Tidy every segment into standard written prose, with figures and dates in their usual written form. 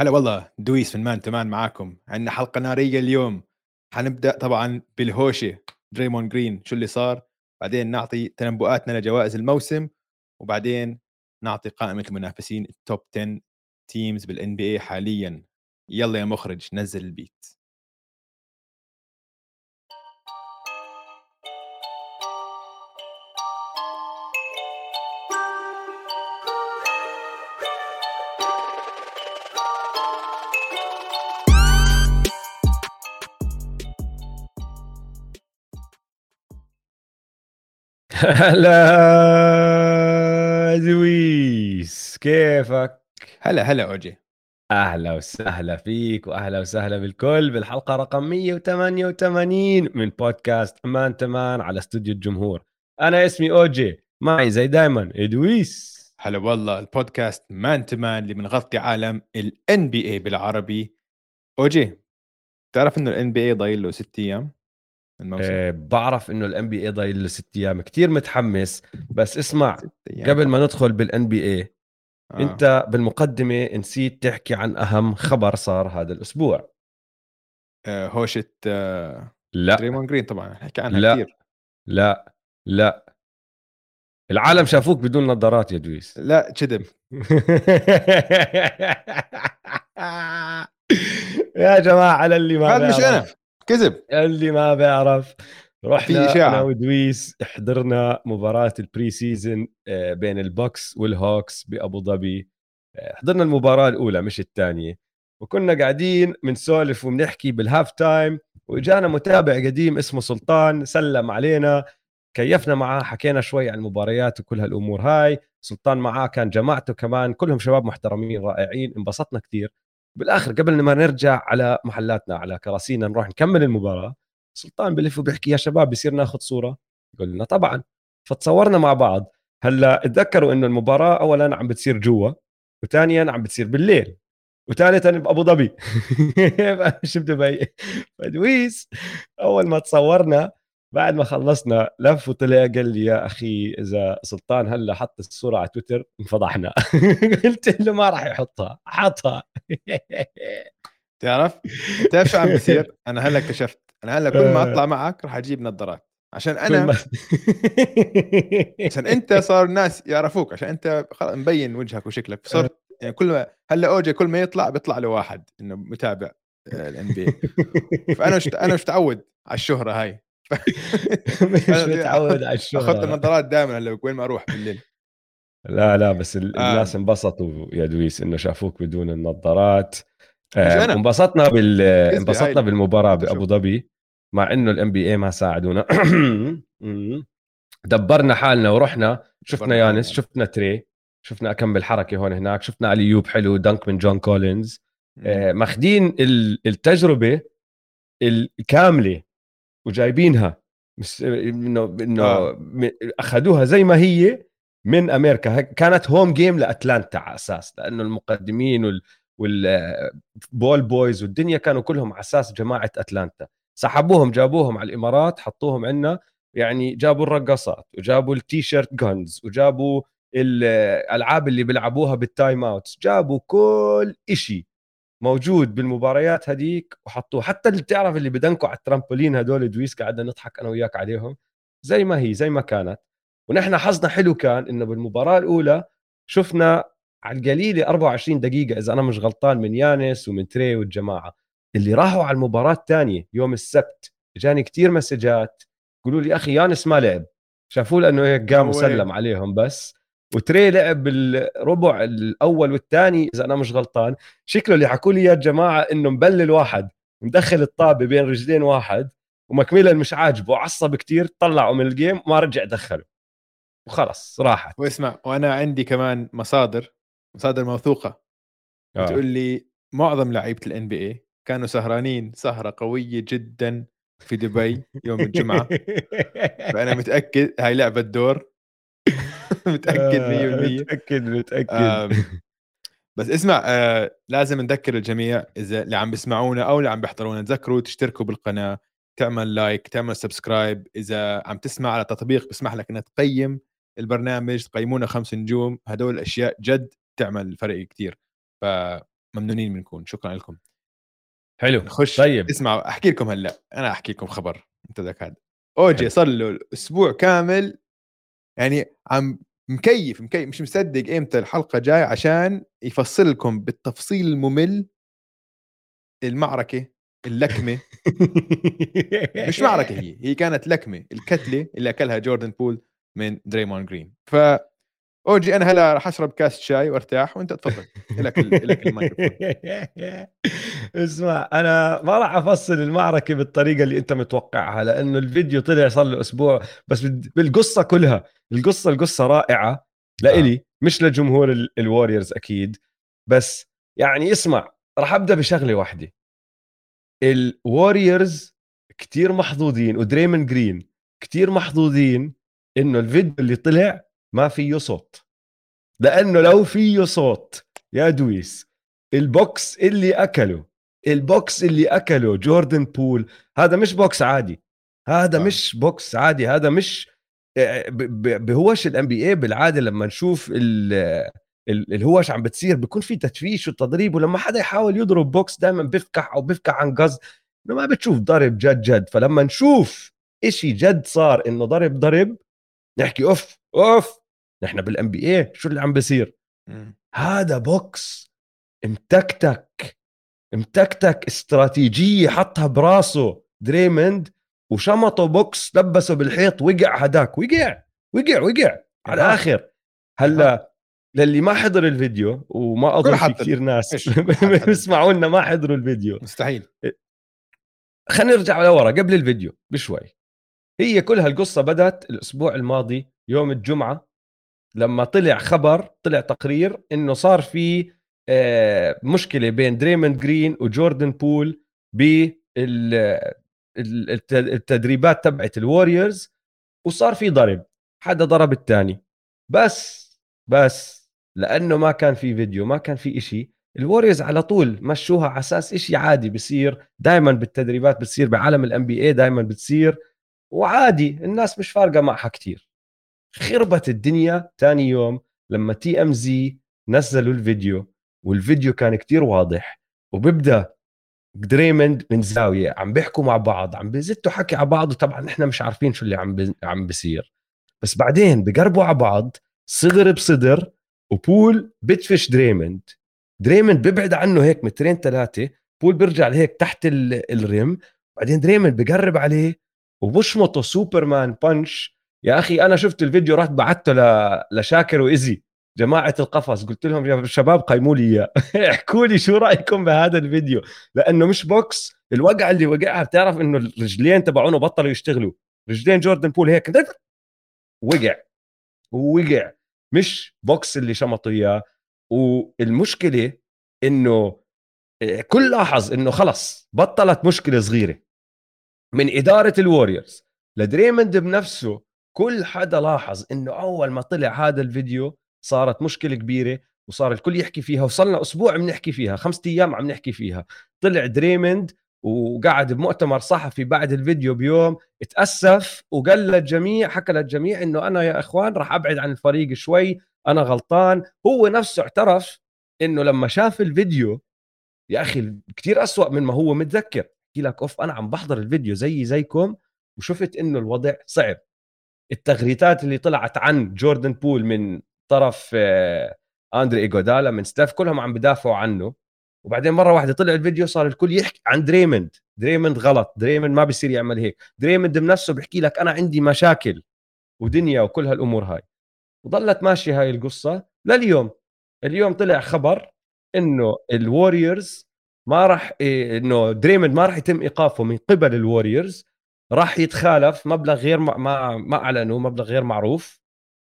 هلا والله دويس من مان تمان معاكم. عندنا حلقة نارية اليوم. حنبدأ طبعا بالهوشة دريمون جرين، شو اللي صار، بعدين نعطي تنبؤاتنا لجوائز الموسم، وبعدين نعطي قائمة المنافسين التوب 10 تيمز بالان بي اي حاليا. يلا يا مخرج نزل البيت. هلا دويس، كيفك؟ هلا اوجي، اهلا وسهلا فيك واهلا وسهلا بالكل بالحلقه رقم 188 من بودكاست مان تمان على استوديو الجمهور. انا اسمي اوجي، معي زي دايما دويس. هلا والله، البودكاست مان تمان اللي بنغطي عالم ال NBA بالعربي. اوجي، تعرف انه ال NBA ضايل له 6 ايام؟ بعرف انه الان بي اي ضايل له 6 ايام، كتير متحمس. بس اسمع، قبل ما ندخل بالان بي اي، انت بالمقدمه نسيت تحكي عن اهم خبر صار هذا الاسبوع. هوشه دريمون جرين طبعا حكي عنها كثير. لا العالم شافوك بدون نظارات يا دويس. لا كذب. يا جماعه، على اللي ما هذا مش انا كذب، اللي ما بيعرف، رحنا انا ودويس حضرنا مباراة البري سيزن بين البوكس والهوكس بأبو ظبي. حضرنا المباراة الأولى مش الثانية، وكنا قاعدين منسولف ومنحكي بالهاف تايم، وإجانا متابع قديم اسمه سلطان، سلم علينا، كيفنا معاه، حكينا شوي عن المباريات وكل هالأمور هاي. سلطان معاه كان جماعته كمان، كلهم شباب محترمين رائعين، انبسطنا كتير. بالآخر قبل ما نرجع على محلاتنا على كراسينا نروح نكمل المباراة، سلطان بلف وبيحكي يا شباب بصير ناخذ صورة؟ قلنا طبعا، فتصورنا مع بعض. هلا اتذكروا انه المباراة اولا عم بتصير جوا، وثانيا عم بتصير بالليل، وثالثا بأبو ظبي. مش بدبي. فدويس اول ما تصورنا بعد ما خلصنا لف وطلع قال لي يا اخي اذا سلطان هلا حط الصوره على تويتر انفضحنا. قلت له ما راح يحطها، حطها. تعرف شو عم بيصير؟ انا هلا اكتشفت، انا هلا كل ما اطلع معك راح اجيب نظارات عشان انا عشان انت صار الناس يعرفوك، عشان انت مبين وجهك وشكلك، صرت يعني كل ما هلا اوجي كل ما يطلع بيطلع له واحد انه متابع الان بي، فانا مش متعود على الشهره هاي. مش متعود على الشغل، اخذت النظارات دائما هلا وين ما اروح بالليل. لا بس الناس انبسطوا يا دويس انه شافوك بدون النظارات. انبسطنا بالمباراه بأبو ظبي، مع انه الام بي اي ما ساعدونا. دبرنا حالنا ورحنا شفنا يانس، شفنا تري، شفنا اكمل حركه هون هناك، شفنا علي يوب حلو دنك من جون كولينز. ماخذين التجربه الكامله وجايبينها، انه اخذوها زي ما هي من امريكا. كانت هوم جيم لاتلانتا على اساس، لانه المقدمين والبول بويز والدنيا كانوا كلهم على اساس جماعه اتلانتا، سحبوهم جابوهم على الامارات حطوهم عندنا. يعني جابوا الرقصات وجابوا التيشيرت جونز وجابوا الالعاب اللي بيلعبوها بالتايم اوتس، جابوا كل إشي موجود بالمباريات هديك وحطوه. حتى اللي بتعرف اللي بدنكوا على الترامبولين هدول دويس، قاعدنا نضحك انا وياك عليهم زي ما هي زي ما كانت. ونحن حظنا حلو كان انه بالمباراه الاولى شفنا على القليله 24 دقيقه اذا انا مش غلطان من يانس ومن تري والجماعه. اللي راحوا على المباراه الثانيه يوم السبت جاني كتير مسجات قالوا لي اخي يانس ما لعب، شافوا لانه هيك قام وسلم عليهم بس، وتري لعب بالربع الاول والثاني اذا انا مش غلطان. شكله اللي حكوا لي يا جماعه انه مبلل واحد، مدخل الطابه بين رجلين واحد، ومكميلا مش عاجبه عصب كتير، طلعوا من الجيم وما رجع دخله وخلص راحت. واسمع، وانا عندي كمان مصادر موثوقه بتقول لي معظم لعيبه الان بي اي كانوا سهرانين سهره قويه جدا في دبي يوم الجمعه. فانا متاكد هاي لعبه دور. متأكد. بس اسمع، لازم نذكر الجميع إذا اللي عم بسمعونا أو اللي عم بيحضرونا، تذكروا تشتركوا بالقناة، تعمل لايك، تعمل سبسكرايب. إذا عم تسمع على تطبيق بسمح لك أنك تقيم البرنامج، تقيمونا 5 نجوم. هدول الأشياء جد تعمل فرق كتير، ممنونين منكم، شكرا لكم. حلو، نخش. طيب اسمعوا، احكي لكم هلا، انا احكي لكم خبر. انت ذاك هذا اوجي صار له اسبوع كامل يعني عم مكيف مش مصدق امتى الحلقه جاي عشان يفصل لكم بالتفصيل الممل المعركه، اللكمه مش معركه، هي كانت لكمه، الكتله اللي اكلها جوردن بول من دريمون جرين. ف اوجي انا هلا راح اشرب كاس شاي وارتاح، وانت تفضل لك المايكروفون. اسمع، انا ما راح افصل المعركه بالطريقه اللي انت متوقعها، لانه الفيديو طلع صار له اسبوع بس بالقصه كلها. القصه رائعه لإلي، مش لجمهور الواريورز اكيد، بس يعني اسمع، راح ابدا بشغله واحده. الواريورز كتير محظوظين ودريمون جرين كتير محظوظين انه الفيديو اللي طلع ما فيه صوت، لأنه لو فيه صوت يا دويس البوكس اللي أكله جوردن بول، هذا مش بوكس عادي، هذا مش بهوش ال NBA بالعادة. لما نشوف الهوش عم بتصير بيكون في تتفيش وتضريب، ولما حدا يحاول يضرب بوكس دائما بفكح عن قصد، ما بتشوف ضرب جد. فلما نشوف إشي جد صار إنه ضرب نحكي اوف نحن بالان بي اي شو اللي عم بيصير. هذا بوكس امتكتك استراتيجيه حطها براسه دريموند، وشمطه بوكس لبسه بالحيط، وقع هداك، وقع على الاخر. هلا للي ما حضر الفيديو، وما اظن في كثير ناس بيسمعوا لنا ما حضروا الفيديو، مستحيل. خلينا نرجع لورا قبل الفيديو بشوي. هي كل هالقصة بدأت الأسبوع الماضي يوم الجمعة، لما طلع تقرير إنه صار في مشكلة بين دريموند جرين وجوردن بول بالتدريبات تبعت الواريورز، وصار في ضرب، حدا ضرب التاني. بس لأنه ما كان في فيديو، ما كان في إشي، الواريورز على طول مشوها على أساس إشي عادي بصير دايما بالتدريبات، بتصير بعالم الان بي اي دايما بتصير، وعادي الناس مش فارقة معها كتير. خربت الدنيا تاني يوم لما تي ام زي نزلوا الفيديو، والفيديو كان كتير واضح، وببدأ دريموند من زاوية عم بيحكوا مع بعض، عم بيزتوا حكي على بعض، وطبعا احنا مش عارفين شو اللي عم بيصير. بس بعدين بقربوا على بعض صغر بصدر، وبول بتفش دريموند ببعد عنه هيك مترين 3، بول برجع لهيك تحت الرم، بعدين دريموند بقرب عليه وبشمطه سوبرمان بانش. يا أخي أنا شفت الفيديو، رحت بعته لشاكر وإزي جماعة القفص، قلت لهم يا شباب قيموا لي إياه، احكوا لي شو رأيكم بهذا الفيديو، لأنه مش بوكس. الوقع اللي وقعها بتعرف إنه الرجلين تبعونه بطلوا يشتغلوا، رجلين جوردن بول هيك وقع مش بوكس اللي شمطوا إياه. والمشكلة إنه كل لاحظ إنه خلص بطلت مشكلة صغيرة من إدارة الواريورز لدريموند بنفسه، كل حدا لاحظ إنه أول ما طلع هذا الفيديو صارت مشكلة كبيرة، وصار الكل يحكي فيها، وصلنا أسبوع عم نحكي فيها، 5 أيام عم نحكي فيها. طلع دريموند وقعد بمؤتمر صحفي بعد الفيديو بيوم، اتأسف وقال للجميع، حكى للجميع إنه أنا يا إخوان رح أبعد عن الفريق شوي، أنا غلطان. هو نفسه اعترف إنه لما شاف الفيديو، يا أخي كتير أسوأ من ما هو متذكر. احكي لك اوف، انا عم بحضر الفيديو زيكم، وشفت انه الوضع صعب. التغريدات اللي طلعت عن جوردن بول من طرف اندري ايغودالا، من ستاف، كلهم عم بدافعوا عنه. وبعدين مره واحده طلع الفيديو صار الكل يحكي عن دريموند غلط، دريموند ما بيصير يعمل هيك، دريموند بنفسه بحكي لك انا عندي مشاكل ودنيا وكل هالامور هاي. وظلت ماشيه هاي القصه لليوم. اليوم طلع خبر انه الواريورز ما راح، انه دريموند ما راح يتم ايقافه من قبل الواريورز، راح يتخالف مبلغ غير ما اعلنوا، مبلغ غير معروف،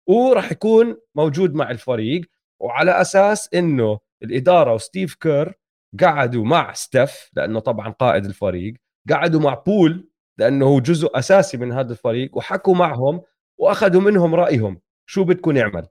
وراح يكون موجود مع الفريق. وعلى اساس انه الاداره وستيف كير قعدوا مع ستيف، لانه طبعا قائد الفريق، قعدوا مع بول لانه هو جزء اساسي من هذا الفريق، وحكوا معهم واخذوا منهم رايهم شو بدكم نعمل.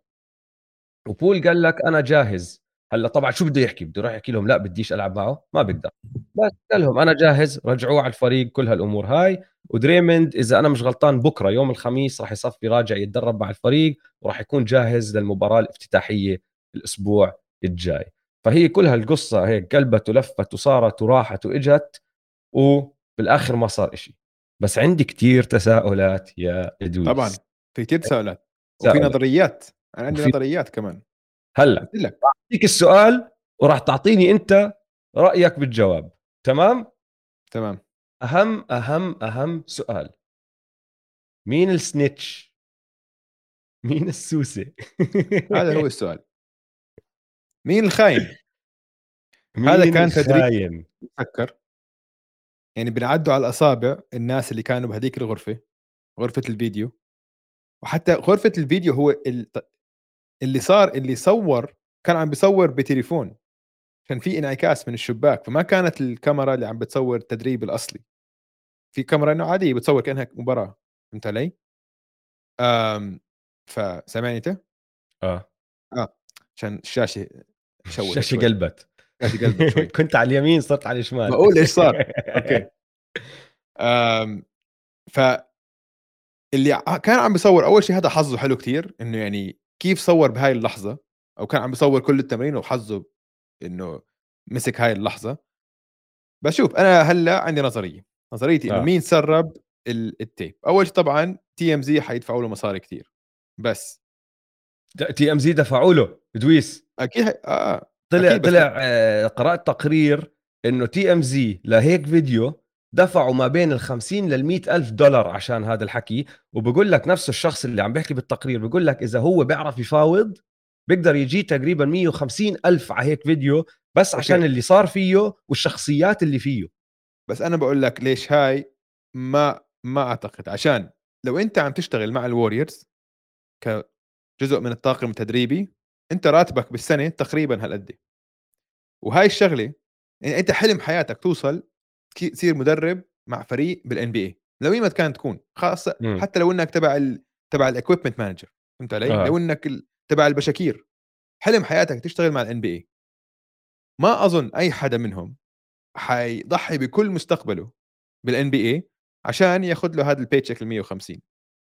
وبول قال لك انا جاهز. هلا طبعا شو بده يحكي؟ بده يروح يحكي لهم لا بديش العب معه، ما بقدر، بس قال لهم انا جاهز، رجعوه على الفريق، كل هالامور هاي. ودريموند اذا انا مش غلطان بكره يوم الخميس راح يصفي راجع يتدرب مع الفريق، وراح يكون جاهز للمباراه الافتتاحيه الاسبوع الجاي. فهي كلها القصة هيك قلبت ولفت وصارت وراحت واجت وبالاخر ما صار اشي. بس عندي كتير تساؤلات يا إدويس. طبعا في كتير تساؤلات وفي نظريات، انا عندي نظريات كمان. هلا اعطيك السؤال وراح تعطيني انت رأيك بالجواب. تمام تمام. اهم اهم اهم سؤال، مين السنيتش؟ مين السوسة؟ هذا هو السؤال. مين الخاين؟ هذا كان تدريب مفكر، يعني بنعدوا على الأصابع الناس اللي كانوا بهديك الغرفة، غرفة الفيديو. وحتى غرفة الفيديو هو اللي صور، كان عم بيصور بتليفون، كان في انعكاس من الشباك، فما كانت الكاميرا اللي عم بتصور التدريب الأصلي، في كاميرا إنه عادية بتصور كأنها مباراة. فهمت علي؟ فسمعنيته؟ اه عشان الشاشة شوت، الشاشة قلبت، الشاشة قلبت شوي. كنت على اليمين صرت على الشمال، بقول ايش صار. اوكي. ف اللي كان عم بيصور اول شيء هذا حظه حلو كتير، انه يعني كيف صور بهاي اللحظة، او كان عم بيصور كل التمرين وحظه انه مسك هاي اللحظة. بشوف انا هلا عندي نظريتي انه مين سرب التيب. اول شيء طبعا TMZ حيدفعوا له مصاري كتير، بس TMZ دفعوا له إدويس اكيد. طلع قرأت تقرير انه TMZ لهيك فيديو دفعوا ما بين $50,000 to $100,000 عشان هذا الحكي. وبقول لك نفس الشخص اللي عم بيحكي بالتقرير بقول لك اذا هو بيعرف يفاوض بيقدر يجي تقريبا 150,000 على هيك فيديو بس عشان اللي صار فيه والشخصيات اللي فيه. بس انا بقول لك ليش هاي ما اعتقد، عشان لو انت عم تشتغل مع الوريورز كجزء من الطاقم التدريبي، انت راتبك بالسنه تقريبا هالقد، وهاي الشغله يعني انت حلم حياتك توصل تصير مدرب مع فريق بالNBA لو ما كان تكون، خاصه حتى لو انك تبع الاكويبمنت مانجر. فهمت علي؟ لو انك تبع البشاكير، حلم حياتك تشتغل مع الNBA. ما اظن اي حدا منهم حيضحي بكل مستقبله بالNBA عشان ياخد له هذا البيتشيك ال150،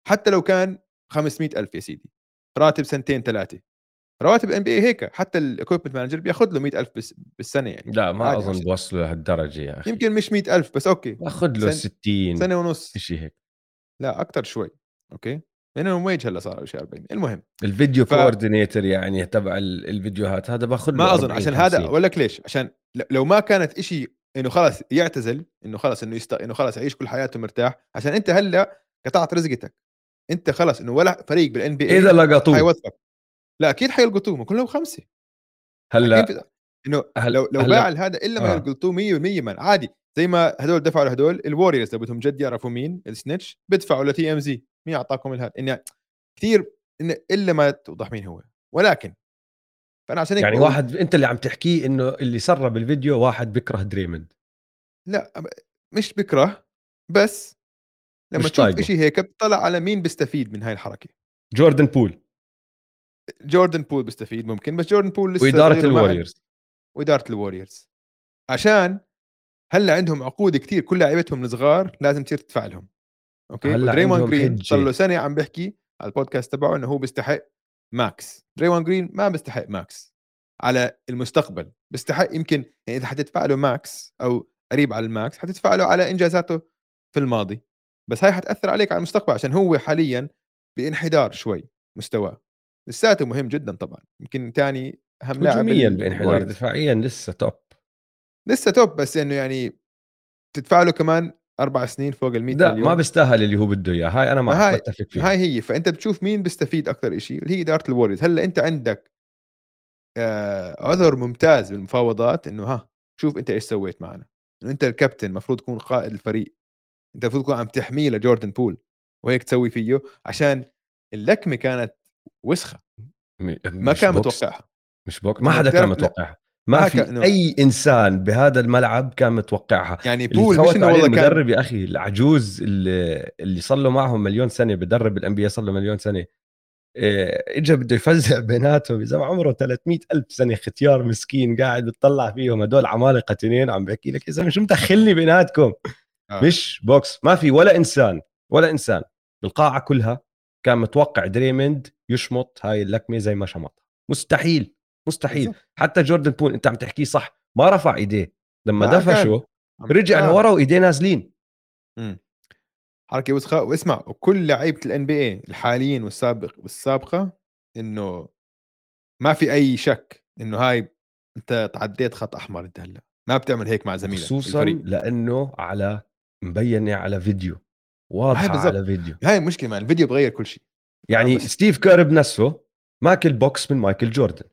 حتى لو كان 500,000 يا سيدي، راتب سنتين ثلاثة. رواتب NBA هيك، حتى الإكويبمنت مانجر بياخد له 100,000 بالسنة يعني. لا ما أظن بوصله لهالدرجة يا أخي، يمكن مش 100,000 بس أوكي، أخد له 60 سنة ونص إشي هيك، لا أكتر شوي. أوكي لأنه ويج هلا صار شيء 40. المهم الفيديو كوردينيتر يعني تبع الفيديوهات هذا باخد له، ما أظن عشان 50. هذا أقول لك ليش، عشان لو ما كانت إشي انه خلاص يعتزل، انه خلاص انه خلاص يعيش كل حياته مرتاح، عشان انت هلا قطعت رزقتك، انت خلاص انه ولا فريق بالNBA اذا لقطوه حيوثق. لا اكيد حيلقطوه، كلهم 5 هلا، انه لو باع هذا الا ما يلقطوه 100% من عادي. زي ما هدول دفعوا لهدول الوريورز بدهم جد يعرفوا مين السنيتش، بدفعوا لTMZ. مين اعطاكم الهاد انه كثير انه الا ما توضح مين هو. ولكن فأنا عشان يعني واحد انت اللي عم تحكيه انه اللي سرب الفيديو واحد بكره دريمند. لا مش بكره، بس لما تشوف شيء هيك بتطلع على مين بيستفيد من هاي الحركه. جوردن بول بيستفيد ممكن، بس جوردن بول لسه وإدارة الواريورز عشان هلا عندهم عقود كتير كل لعيبتهم الصغار لازم تصير تدفع لهم. اوكي دريموند جرين صار له سنه عم بحكي على البودكاست تبعه انه هو بيستحق ماكس. دريوان جرين ما بيستحق ماكس على المستقبل، بيستحق يمكن يعني اذا حتدفع له ماكس او قريب على الماكس حتدفع له على انجازاته في الماضي، بس هاي حتاثر عليك على المستقبل عشان هو حاليا بانحدار شوي مستواه، لساته مهم جدا طبعا، يمكن ثاني اهم لاعب بانحدار دفاعيا، لسه توب بس انه يعني تدفع له كمان 4 سنين فوق ال100 مليون، ما بيستاهل اللي هو بده اياه. هاي انا ما بتفق فيها، هاي هي. فانت بتشوف مين بيستفيد اكثر شيء اللي هي اداره الوريورز. هلا انت عندك عذر ممتاز بالمفاوضات، انه ها شوف انت ايش سويت معنا، انه انت الكابتن المفروض تكون قائد الفريق، انت المفروض تكون عم تحميه لجوردن بول وهيك تسوي فيه، عشان اللكمه كانت وسخه ما كان متوقعها، مش بوك ما حدا كان متوقعها، ما في اي انسان بهذا الملعب كان متوقعها. يعني بول مش انه والله مدرب يا اخي العجوز اللي صار له معهم مليون سنه بدرب الNBA، صار له مليون سنه، اجى بده يفزع بيناتهم اذا عمره 300,000 سنه، ختيار مسكين قاعد بتطلع فيهم هدول عمالقه تنين، عم بحكي لك اذا مش مدخلني بيناتكم مش بوكس. ما في ولا انسان بالقاعه كلها كان متوقع دريمند يشمط هاي اللكمه زي ما شمطها، مستحيل مستحيل. حتى جوردن بول انت عم تحكيه صح، ما رفع ايديه لما دفشه، رجع لورا وايديه نازلين حركه وسخه. واسمع كل لعيبه الان بي اي الحاليين والسابق والسابقه انه ما في اي شك انه هاي انت تعديت خط احمر، انت هلا ما بتعمل هيك مع زميلك، خصوصا لانه على مبينه على فيديو واضحه على فيديو. هاي المشكله مع الفيديو، بغير كل شيء. يعني ستيف كير بنفسه ماكل بوكس من مايكل جوردن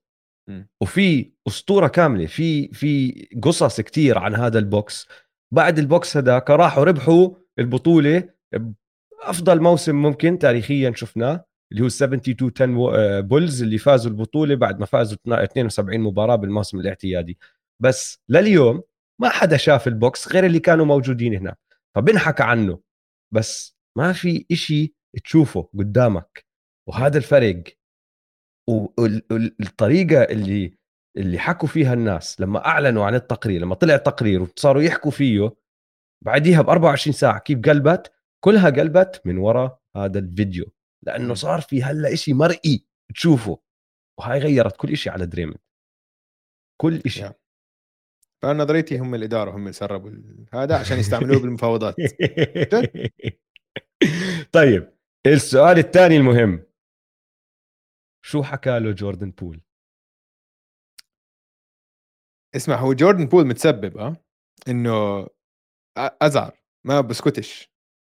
وفي اسطوره كامله، في قصص كتير عن هذا البوكس. بعد البوكس هذاك راحوا ربحوا البطوله افضل موسم ممكن تاريخيا شفناه، اللي هو 72-10 بولز اللي فازوا البطوله بعد ما فازوا 72 مباراه بالموسم الاعتيادي. بس لليوم ما حدا شاف البوكس غير اللي كانوا موجودين هناك، فبنحكى عنه بس ما في اشي تشوفه قدامك. وهذا الفرق والطريقه اللي حكوا فيها الناس لما اعلنوا عن التقرير، لما طلع التقرير وصاروا يحكوا فيه بعديها ب 24 ساعه كيف قلبت، كلها قلبت من وراء هذا الفيديو، لانه صار في هلا إشي مرئي تشوفه، وهاي غيرت كل إشي على دريمن، كل إشي. فنظريتي هم الاداره هم اللي سربوا هذا عشان يستعملوه بالمفاوضات. طيب السؤال الثاني المهم، شو حكى له جوردن بول؟ اسمع، هو جوردن بول متسبب انه ازعر، ما بسكتش،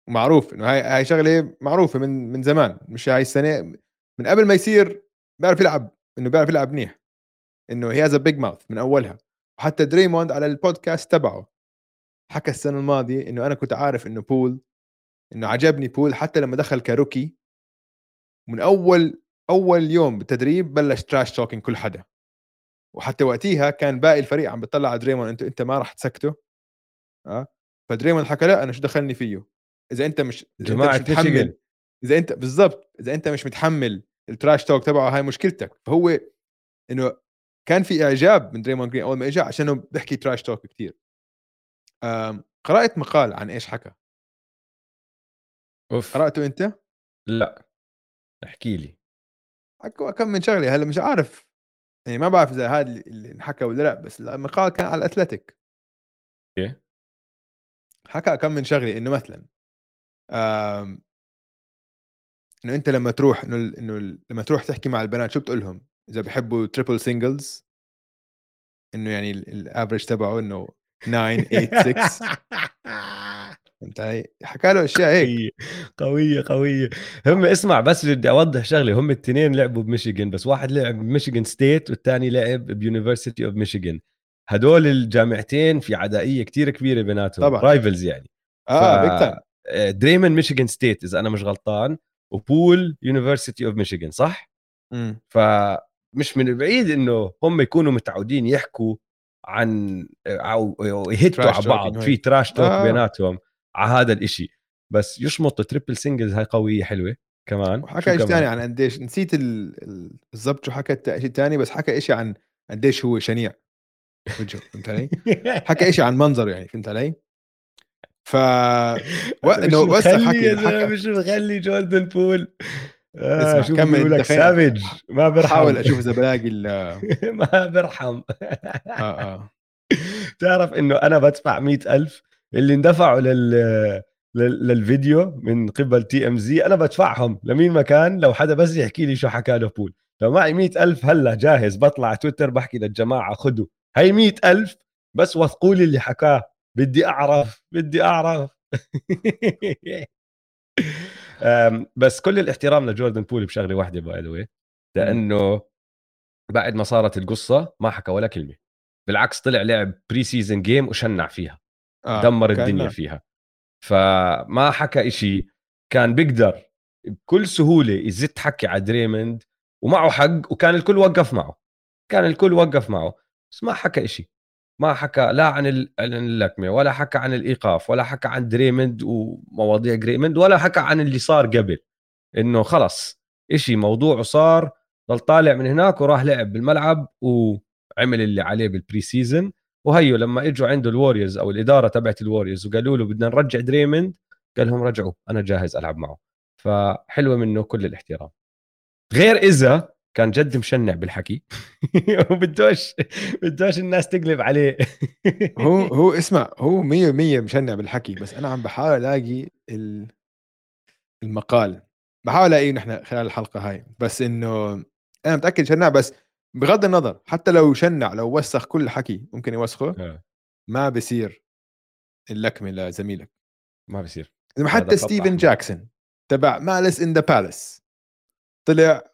ومعروف انه هاي شغله معروفه من زمان، مش هاي السنه، من قبل ما يصير بيعرف يلعب، انه بيعرف يلعب منيح، انه هي هذا بيج ماوث من اولها. وحتى دريموند على البودكاست تبعه حكى السنه الماضيه انه انا كنت عارف انه بول، انه عجبني بول حتى لما دخل كاروكي، من اول يوم بالتدريب بلش تراش توكينج كل حدا، وحتى وقتيها كان باقي الفريق عم بتطلع على دريموند، انت ما راح تسكته. فدريموند حكى لا، انا شو دخلني فيه، اذا انت مش جماعه متحمل، اذا انت بالضبط اذا انت مش متحمل التراش توك تبعه هاي مشكلتك. فهو انه كان في اعجاب من دريموند جرين اول ما اجى عشانه بيحكي تراش توك كثير. قرات مقال عن ايش حكى؟ قراته انت؟ لا احكي لي. حكوا كم من شغله، هلا مش عارف يعني، ما بعرف اذا هذا اللي انحكى ولا لا، بس المقال كان على الاتلتيك. ايه حكى كم من شغله، انه مثلا انه انت لما تروح انه لما تروح تحكي مع البنات شو بتقول لهم اذا بحبوا تريبل سينجلز، انه يعني الافرج تبعه انه 986. انت حكى له اشياء هيك قويه. هم اسمع، بس بدي اوضح شغله، هم الاثنين لعبوا بميشيغان، بس واحد لعب بميشيغان ستيت والثاني لعب بيونيفرسيتي اوف ميشيغان. هدول الجامعتين في عدائيه كتير كبيره بيناتهم، رايفلز يعني. بيكتر دريمن ميشيغان ستيت اذا انا مش غلطان، وبول يونيفرسيتي اوف ميشيغان، صح؟ فمش من البعيد انه هم يكونوا متعودين يحكوا عن او يهتوا على بعض في تراش توك بيناتهم على هذا الاشي. بس يشمط تريبل سينجلز، هاي قويه حلوه كمان. وحكى ايش ثاني عن قديش، نسيت بالضبط شو حكى شيء ثاني، بس حكى اشي عن قديش هو شنيع وجهه، فهمت علي؟ حكى اشي عن منظره يعني، فهمت علي؟ ف انه بس حكي مش مخلي جوردن بول. شو بيقول لك سافج، ما برحم. حاول اشوف اذا بلاقي ما برحم. تعرف انه انا بدفع 100,000 اللي اندفعوا للفيديو من قبل TMZ، انا بدفعهم لمين مكان لو حدا بس يحكي لي شو حكى له بول. لو معي 100,000 هلا جاهز، بطلع على تويتر بحكي للجماعه خدوا هي 100,000، بس وثقوا لي اللي حكاه، بدي اعرف. بس كل الاحترام لجوردن بول بشغله واحده باي ذا واي، لانه بعد ما صارت القصه ما حكى ولا كلمه، بالعكس طلع لعب بري سيزن جيم وشنع فيها، دمر الدنيا فيها، فما حكى إشي. كان بيقدر بكل سهوله يزت حكي على دريموند ومعه حق، وكان الكل وقف معه، بس ما حكى إشي. ما حكى لا عن اللكمه، ولا حكى عن الايقاف، ولا حكى عن دريموند ومواضيع دريموند، ولا حكى عن اللي صار قبل، انه خلص اشي موضوعه صار، ضل طالع من هناك وراح لعب بالملعب وعمل اللي عليه بالبري سيزن. وهيو لما اجوا عنده الواريورز او الاداره تبعت الواريورز وقالوا له بدنا نرجع دريموند، قال لهم رجعوا، انا جاهز العب معه. فحلوه منه، كل الاحترام. غير اذا كان جد مشنع بالحكي وبدوش الناس تقلب عليه. هو اسمع، هو 100% مشنع بالحكي، بس انا عم بحاول الاقي المقال، بحاول الاقيه نحن خلال الحلقه هاي، بس انه انا متاكد شنع. بس بغض النظر حتى لو شنع، لو وسخ كل حكي ممكن يوسخه ما بصير اللكمه لزميلك، ما بصير. حتى ستيفن جاكسون تبع مالس ان ذا بالاس طلع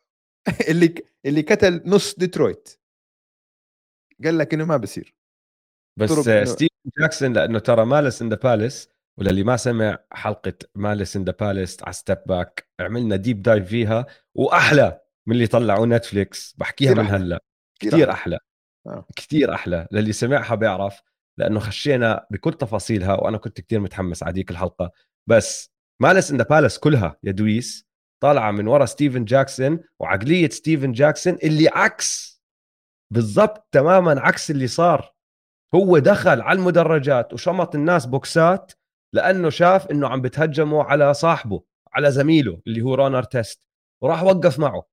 اللي قتل نص ديترويت قال لك انه ما بصير، بس ستيفن جاكسون لانه ترى مالس ان ذا بالاس، وللي ما سمع حلقه مالس ان ذا بالاس على ستيب باك عملنا ديب دايف فيها، واحلى من اللي طلعوا نتفليكس، بحكيها من هلا كثير احلى، كثير احلى. للي سمعها بيعرف، لانه خشينا بكل تفاصيلها، وانا كنت كثير متحمس على ديك الحلقه. بس مالس ان ذا بالاس كلها يا دويس طالعه من وراء ستيفن جاكسون وعقليه ستيفن جاكسون، اللي عكس بالضبط تماما عكس اللي صار. هو دخل على المدرجات وشمط الناس بوكسات لانه شاف انه عم بتهجموا على صاحبه، على زميله اللي هو رون أرتست، وراح وقف معه.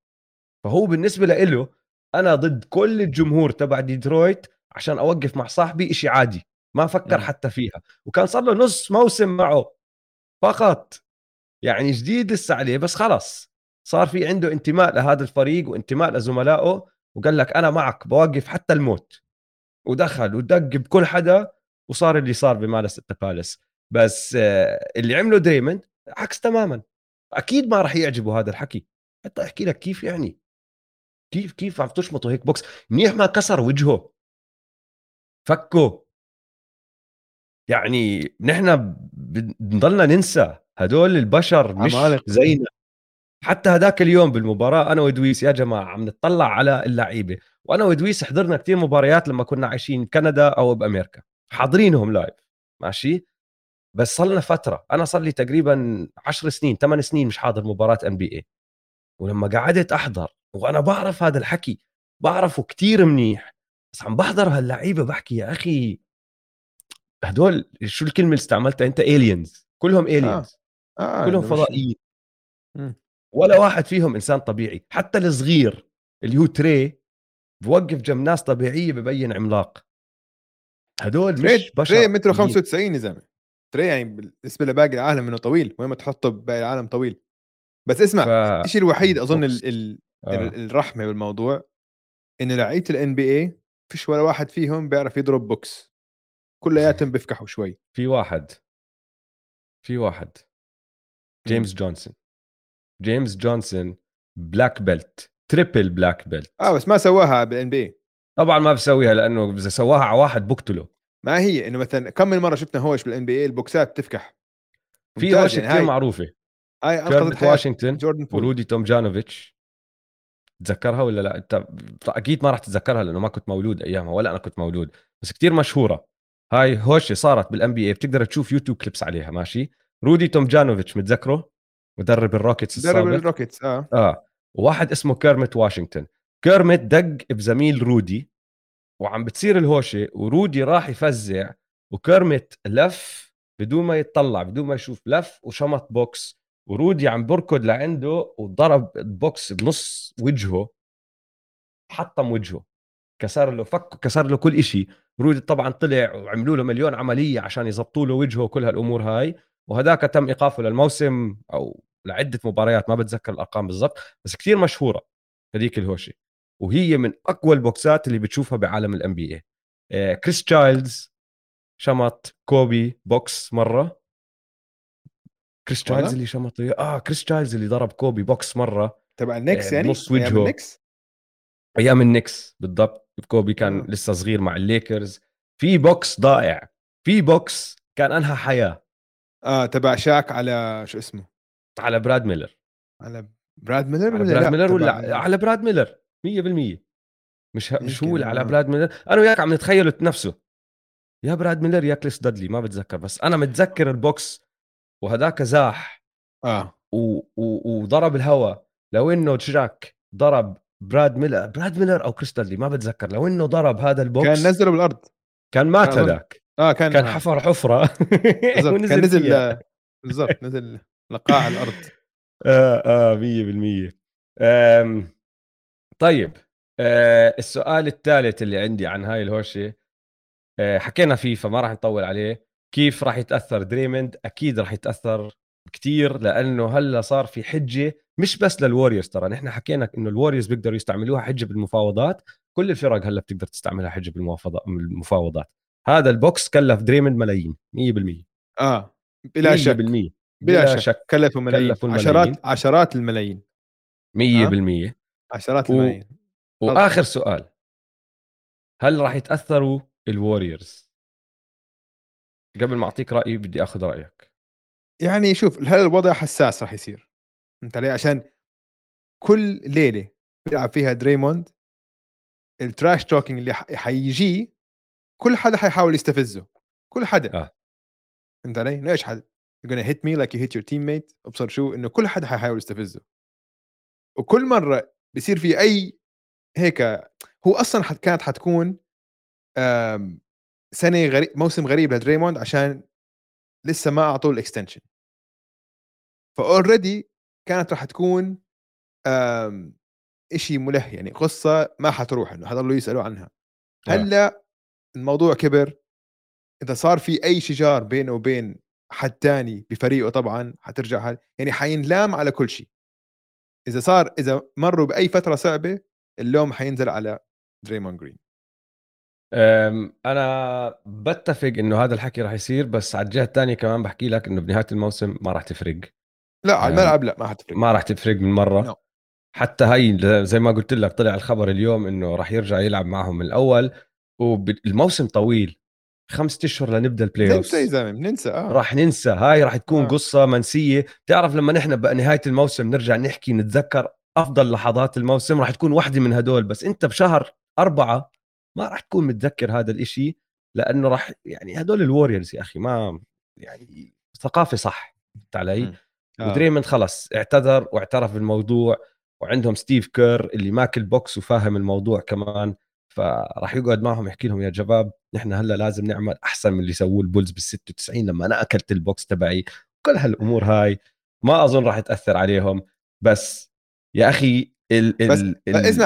فهو بالنسبه له انا ضد كل الجمهور تبع ديترويت عشان اوقف مع صاحبي، إشي عادي، ما فكر حتى فيها. وكان صار له نص موسم معه فقط، يعني جديد لسه عليه، بس خلص صار في عنده انتماء لهذا الفريق وانتماء لزملائه، وقال لك انا معك بوقف حتى الموت، ودخل ودق بكل حدا، وصار اللي صار بمالس التبالس. بس اللي عمله دريموند عكس تماما، اكيد ما راح يعجبه هذا الحكي. حتى احكي لك كيف، يعني كيف عم تشمطوا هيك بوكس. منيح ما كسر وجهه، فكوا. يعني نحن بنضلنا ننسى هدول البشر مش زينا. حتى هداك اليوم بالمباراة أنا ودويس يا جماعة عم نتطلع على اللعيبة، وأنا ودويس حضرنا كتير مباريات لما كنا عايشين كندا أو بأمريكا، حاضرينهم لايف ماشي. بس صلنا فترة، أنا صار لي تقريبا 10 سنين 8 سنين مش حاضر مباراة NBA. ولما قعدت أحضر، وأنا بعرف هذا الحكي، بعرفه كتير منيح، بس عم بحضر هاللعيبة بحكي يا أخي هدول، شو الكلمة اللي استعملتها أنت؟ aliens، كلهم aliens، كلهم فضائيين، ولا واحد فيهم إنسان طبيعي. حتى الصغير اللي هو تري بوقف جنب ناس طبيعية ببين عملاق. هدول مش بشر. تري 1.95 متر يا زلمة، تري يعني بالنسبة لباقي العالم إنه طويل، وين ما تحطه باقي العالم طويل. بس اسمع، الشيء الوحيد أظن الرحمة بالموضوع إنه لعيبة الNBA فيش ولا واحد فيهم بيعرف يضرب بوكس، كلياتهم بيفكحوا شوي. في واحد جيمس جونسون، جيمس جونسون بلاك بيلت، تريبل بلاك بيلت، بس ما سواها بالان بي. طبعا ما بسويها، لانه اذا سواها على واحد بقتله. ما هي انه مثلا كم من مره شفنا هوش بالان بي اي البوكسات تفكح. في هوش كثير معروفه، هاي انقذت واشنطن، ورودي تومجانوفيتش، تذكرها ولا لا؟ انت اكيد ما راح تتذكرها لانه ما كنت مولود ايامها ولا انا كنت مولود، بس كتير مشهوره هاي هوشه صارت بالان بي اي، بتقدر تشوف يوتيوب كليبس عليها ماشي. رودي تومجانوفيتش متذكره، مدرب الروكيتس السابق، مدرب الروكيتس وواحد اسمه كيرمت واشنطن. كيرمت دق بزميل رودي وعم بتصير الهوشه، ورودي راح يفزع، وكيرمت لف بدون ما يتطلع بدون ما يشوف، لف وشمط بوكس، ورودي عم بركض لعنده وضرب البوكس بنص وجهه، حطم وجهه، كسر له فك، كسر له كل إشي. رودي طبعا طلع وعملوا له مليون عملية عشان يزبطوا له وجهه وكل هالأمور هاي، وهذاك تم إيقافه للموسم أو لعدة مباريات، ما بتذكر الأرقام بالضبط، بس كتير مشهورة هذيك الهوشة، وهي من أقوى البوكسات اللي بتشوفها بعالم الان بي اي. كريس تشايلدز شمط كوبي بوكس مرة، كريس تشايلدز اللي شمط كريس تشايلدز اللي ضرب كوبي بوكس مرة تبع النكس، يعني نص وجهه أيام النكس بالضبط. كوبي كان لسه صغير مع الليكرز. في بوكس ضائع، في بوكس كان أنهى حياة تبع شاك على شو اسمه، على براد ميلر، على براد ميلر 100%. مش هو اللي على براد ميلر. أنا وياك عم نتخيله تنفسه يا براد ميلر يا كليس دادلي، ما بتذكر، بس أنا متذكر البوكس، وهداك زاح وضرب الهواء. لو إنه شاك ضرب براد ميلر أو كريس دادلي ما بتذكر، لو إنه ضرب هذا البوكس كان نزله بالأرض، كان مات هذاك. كان حفر حفرة كان نزل بالضبط، نزل لقاع الأرض 100%. طيب السؤال الثالث اللي عندي عن هاي الهوشة حكينا فيه فما راح نطول عليه. كيف راح يتأثر دريمند؟ أكيد راح يتأثر كتير، لأنه هلا صار في حجة مش بس للوريورز، ترى نحن حكينا إنه الوريورز بيقدروا يستعملوها حجة بالمفاوضات، كل الفرق هلا بتقدر تستعملها حجة بالمفاوضات. هذا البوكس كلف دريمند ملايين 100%. بلا شك بلا شك كلفوا ملايين، عشرات الملايين 100%، عشرات الملايين. وآخر سؤال، هل راح يتأثروا الوريورز؟ قبل ما أعطيك رأيي بدي أخذ رأيك. يعني شوف، هذا الوضع حساس راح يصير، انت ليه؟ عشان كل ليلة بيلعب فيها دريموند التراش توكينج اللي حيجي، كل حدا حيحاول يستفزه، كل حدا انت ليه؟ ليش حدا you're gonna hit me like you hit your teammate؟ ابصر شو انه كل حدا حيحاول يستفزه، وكل مرة بيصير في اي هيك. هو اصلا كانت حتكون سنة غريب، موسم غريب لدريموند عشان لسه ما اعطوه الاكستنشن، فاولريدي كانت راح تكون اشي ملهي، يعني قصة ما حتروح انه حضروا يسألوا عنها. هلا الموضوع كبر، اذا صار في اي شجار بينه وبين حد تاني بفريقه طبعا حترجع، يعني حينلام على كل شيء. اذا مروا باي فترة صعبة اللوم حينزل على دريموند جرين. أنا بتفق إنه هذا الحكي راح يصير، بس على الجهة الثانية كمان بحكي لك إنه بنهاية الموسم ما راح تفرق. لا على الملعب لا، ما راح تفرق، ما راح تفرق من مرة. no. حتى هاي زي ما قلت لك طلع الخبر اليوم إنه راح يرجع يلعب معهم من الأول، والموسم طويل 5 أشهر لنبدأ البلاي أوف. ننسى زلمة، ننسى راح ننسى، هاي راح تكون قصة منسية. تعرف لما نحن بنهاية الموسم نرجع نحكي نتذكر أفضل لحظات الموسم، راح تكون واحدة من هدول، بس أنت بشهر 4 ما راح تكون متذكر هذا الاشي، لانه راح يعني هدول الوريورز يا اخي ما يعني ثقافه صح علي. ودريموند خلص اعتذر واعترف بالموضوع، وعندهم ستيف كير اللي ماكل بوكس وفاهم الموضوع كمان، فراح يقعد معهم يحكي لهم يا شباب نحن هلا لازم نعمل احسن من اللي سووه البولز بال96 لما انا اكلت البوكس تبعي. كل هالامور هاي ما اظن راح تاثر عليهم. بس يا اخي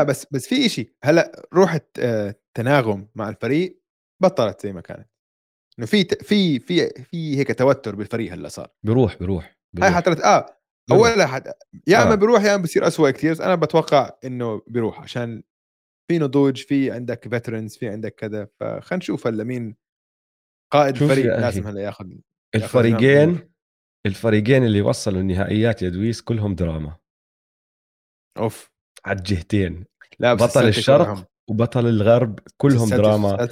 بس في اشي هلا روحت تناغم مع الفريق بطلت زي ما كانت، انه في هيك توتر بالفريق هلا صار. بيروح هاي حترت اولا يا اما بيروح يا اما بصير اسوء كتير. انا بتوقع انه بيروح عشان في نضوج، في عندك فيترنز، في عندك كذا، فخلينا نشوف هلا مين قائد الفريق. لازم هلا ياخذ الفريقين اللي وصلوا النهائيات يا دويس كلهم دراما على الجهتين، لا بطل الشرق وبطل الغرب كلهم دراما.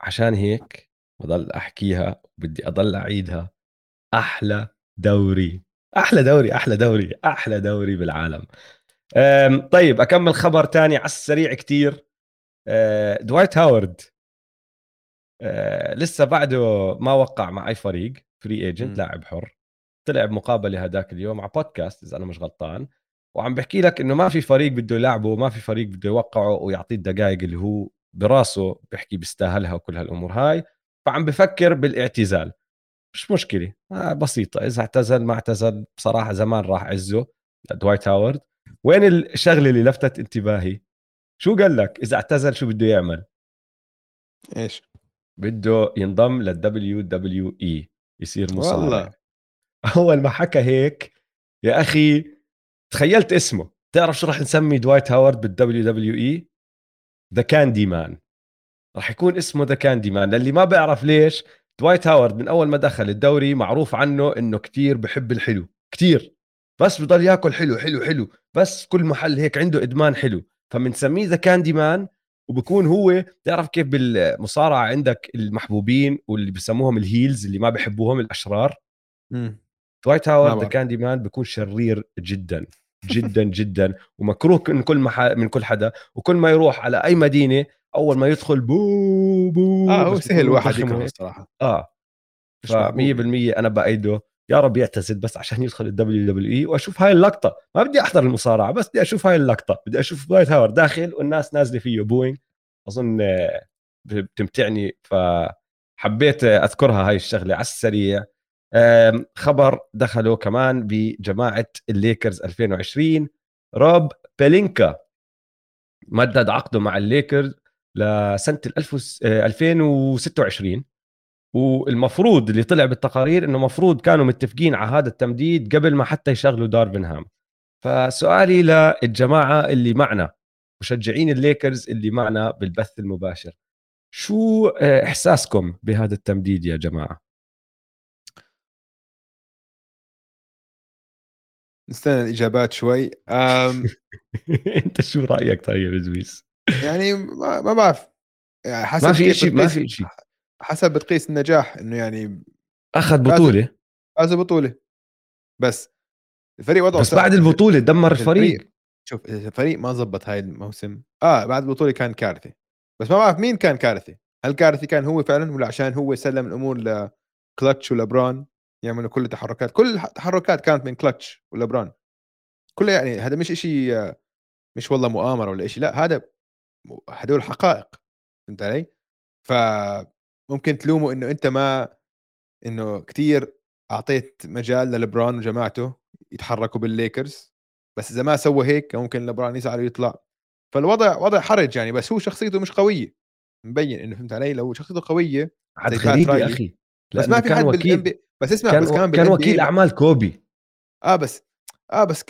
عشان هيك بضل احكيها وبدي اضل اعيدها، احلى دوري بالعالم. طيب اكمل خبر تاني على السريع كتير. دوايت هاورد لسه بعده ما وقع مع اي فريق، فري ايجنت، لاعب حر. طلع بمقابله هداك اليوم على بودكاست اذا انا مش غلطان، وعم بحكي لك انه ما في فريق بده يلعبه وما في فريق بده يوقعه ويعطيه الدقائق اللي هو براسه بحكي بيستاهلها وكل هالامور هاي، فعم بفكر بالاعتزال. مش مشكله، بسيطه، اذا اعتزل ما اعتزل بصراحه زمان راح عزه دوايت هاورد. وين الشغله اللي لفتت انتباهي؟ شو قال لك اذا اعتزل شو بده يعمل؟ ايش بده؟ ينضم للWWE يصير مصارع. والله اول ما حكى هيك يا اخي تخيلت اسمه. تعرف شو راح نسمي دوايت هاورد بالWWE؟ ذا كاندي مان. راح يكون اسمه ذا كاندي مان. للي ما بيعرف ليش، دوايت هاورد من اول ما دخل الدوري معروف عنه انه كتير بحب الحلو، كتير بس بضل ياكل حلو حلو حلو، بس كل محل هيك عنده ادمان حلو، فمنسميه ذا كاندي مان. وبكون هو تعرف كيف بالمصارعة عندك المحبوبين واللي بسموهم الهيلز اللي ما بحبوهم الاشرار، دوايت هاورد ذا كاندي مان بيكون شرير جدا جدا جدا ومكروه من كل حدا، وكل ما يروح على اي مدينه اول ما يدخل بو بو هو سهل واحد يكون الصراحه. ف 100% انا بايده، يا رب يعتزل بس عشان يدخل الWWE واشوف هاي اللقطه. ما بدي احضر المصارعه، بس بدي اشوف هاي اللقطه، بدي اشوف دوايت هاورد داخل والناس نازله فيه بوينج، اظن بتمتعني. فحبيت اذكرها هاي الشغله على السريع. خبر دخلوا كمان بجماعة الليكرز 2020، روب بيلينكا مدد عقده مع الليكرز لسنة 2026، والمفروض اللي طلع بالتقارير انه مفروض كانوا متفقين على هذا التمديد قبل ما حتى يشغلوا دارفنهام. فسؤالي للجماعة اللي معنا مشجعين الليكرز اللي معنا بالبث المباشر، شو احساسكم بهذا التمديد يا جماعة؟ نستنى الإجابات شوي. أنت شو رأيك طيب زويس؟ يعني ما بعرف، حسب ما في شيء، ما في شيء، حسب بتقيس النجاح، إنه يعني أخذ بطولة بس الفريق وضعه، بس بعد البطولة دمر الفريق. شوف الفريق ما زبط هاي الموسم، بعد البطولة كان كارثي، بس ما بعرف مين كان كارثي. هل كارثي كان هو فعلا، ولا عشان هو سلم الأمور لكلتش ولبران يعملوا كل التحركات؟ كل التحركات كانت من كلتش ولبران كلها. يعني هذا مش إشي، مش والله مؤامرة ولا إشي، لا هذا هدول حقائق، فهمت علي؟ فممكن تلومه إنه أنت ما، إنه كتير أعطيت مجال للبران وجماعته يتحركوا بالليكرز، بس إذا ما سوى هيك ممكن لبران يزعل ويطلع. فالوضع وضع حرج يعني، بس هو شخصيته مش قوية، مبين إنه، فهمت علي؟ لو شخصيته قوية عاد غريب يا أخي، بس ما في حد بالNBA. بس اسمع، بس كان وكيل أعمال كوبي. بس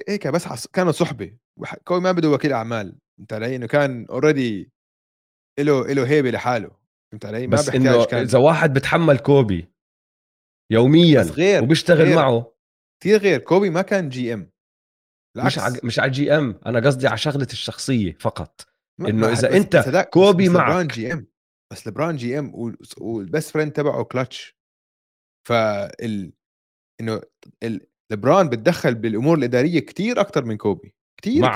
هيك، بس كانوا صحبة، كوبي ما بده وكيل أعمال، فهمت علي؟ إنه كان already إله هيبة لحاله، فهمت علي؟ ما بحتاج. كان إذا واحد بتحمل كوبي يوميا وبيشتغل معه كثير غير. كوبي ما كان جي ام، مش على جي ام، انا قصدي على شغله الشخصيه فقط، انه اذا انت كوبي مع لبران جي ام، بس لبران جي ام والبست فريند تبعه كلتش، فال انه لبران بتدخل بالامور الاداريه كتير اكثر من كوبي، كتير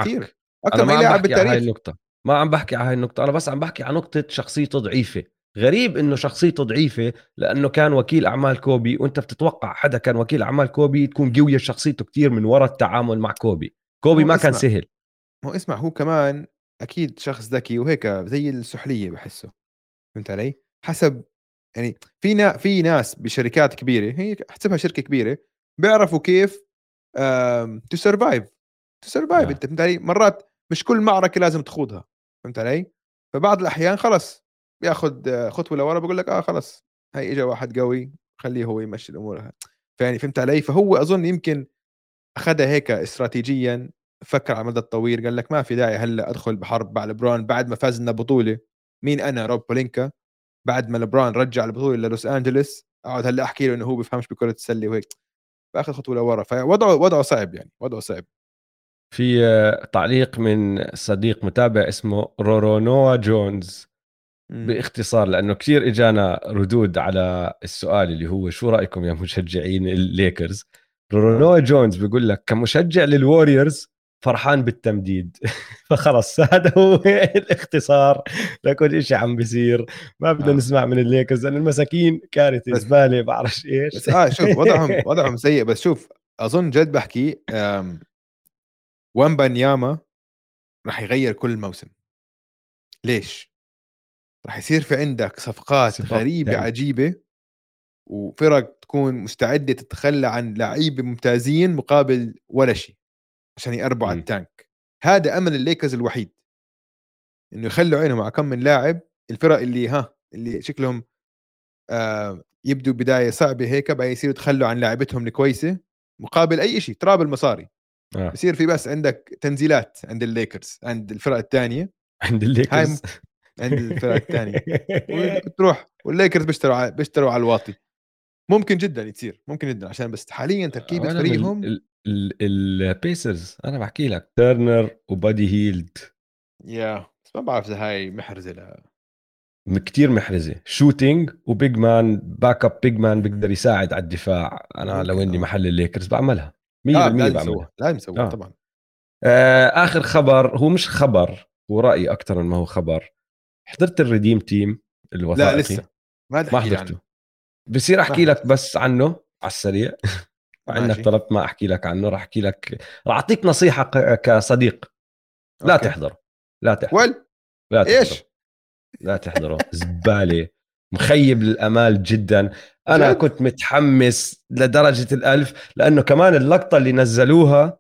اكثر من لاعب بالتاريخ. هاي النقطه ما عم بحكي على هاي النقطه، انا بس عم بحكي على نقطه شخصيته ضعيفه. غريب انه شخصيته ضعيفه لانه كان وكيل اعمال كوبي، وانت بتتوقع حدا كان وكيل اعمال كوبي تكون قويه شخصيته كتير من وراء التعامل مع كوبي ما كان سهل. هو اسمع، هو كمان اكيد شخص ذكي وهيك زي السحليه بحسه، فهمت علي؟ حسب يعني في ناس بشركات كبيره، هي احسبها شركه كبيره، بيعرفوا كيف تو سرفايف. انت فهمت علي؟ مرات مش كل معركه لازم تخوضها، فهمت علي؟ فبعض الاحيان خلص بياخد خطوه لورا، بقول لك خلص هاي اجى واحد قوي خليه هو يمشي الامور، فيعني فهمت علي؟ فهو اظن يمكن اخذها هيك استراتيجيا، فكر على المدى الطويل، قال لك ما في داعي هلا ادخل بحرب مع لبران بعد ما فازنا بطوله. مين انا روب بولينكا بعد ما لبران رجع البطوله للوس انجلوس، اقعد هلا احكي له انه هو بفهمش بكره السله وهيك، باخذ خطوه لورا. فوضعه صعب يعني، وضعه صعب. في تعليق من صديق متابع اسمه رورونوا جونز، باختصار لأنه كثير إجانا ردود على السؤال اللي هو شو رأيكم يا مشجعين الليكرز. رونو جونز بيقول لك كمشجع للواريورز فرحان بالتمديد. فخلص هذا هو الاختصار لكل إشي عم بيصير. ما بدنا نسمع من الليكرز لأن المساكين كارثة، زبالة، بعرفش إيش. بس شوف وضعهم سيء. بس شوف أظن جد بحكي ومبانياما رح يغير كل موسم. ليش؟ رح يصير في عندك صفقات غريبة يعني، عجيبة، وفرق تكون مستعدة تتخلى عن لعيبة ممتازين مقابل ولا شيء عشان يقربوا على التانك. هذا أمل الليكرز الوحيد، إنه يخلوا عينهم على كم من لاعب. الفرق اللي شكلهم يبدو بداية صعبة هيك، بقى يصيروا يتخلوا عن لاعبتهم الكويسة مقابل أي شيء، تراب المصاري. يصير في بس عندك تنزيلات عند الليكرز، عند الفرق الثانية، عند الليكرز عند الفرق الثانية، وتروح والليكرز بيشتروا على الواطي. ممكن جدا يصير، ممكن جدا، عشان بس حاليا تركيبة فريقهم البيسرز. أنا بحكي لك تيرنر وبادي هيلد، بس ما بعرف إذا هاي محرزة. لا كتير محرزة، شوتينج وبيج مان، باك اب بيج مان بيقدر يساعد على الدفاع. أنا لو إني محل الليكرز بعملها 100%، بعملها لازم أسويها طبعا. آخر خبر، هو مش خبر، هو رأي أكتر ما هو خبر. حضرت الريديم تيم الوثائقي؟ لا لسه ما حضرته. بصير احكي لك بس عنه على السريع، عندك طلبت ما احكي لك عنه. راح احكي لك، راح اعطيك نصيحه كصديق. لا تحضره، لا تحضره. ايش؟ لا تحضره، زباله، مخيب للامال جدا. انا كنت متحمس لدرجه الالف، لانه كمان اللقطه اللي نزلوها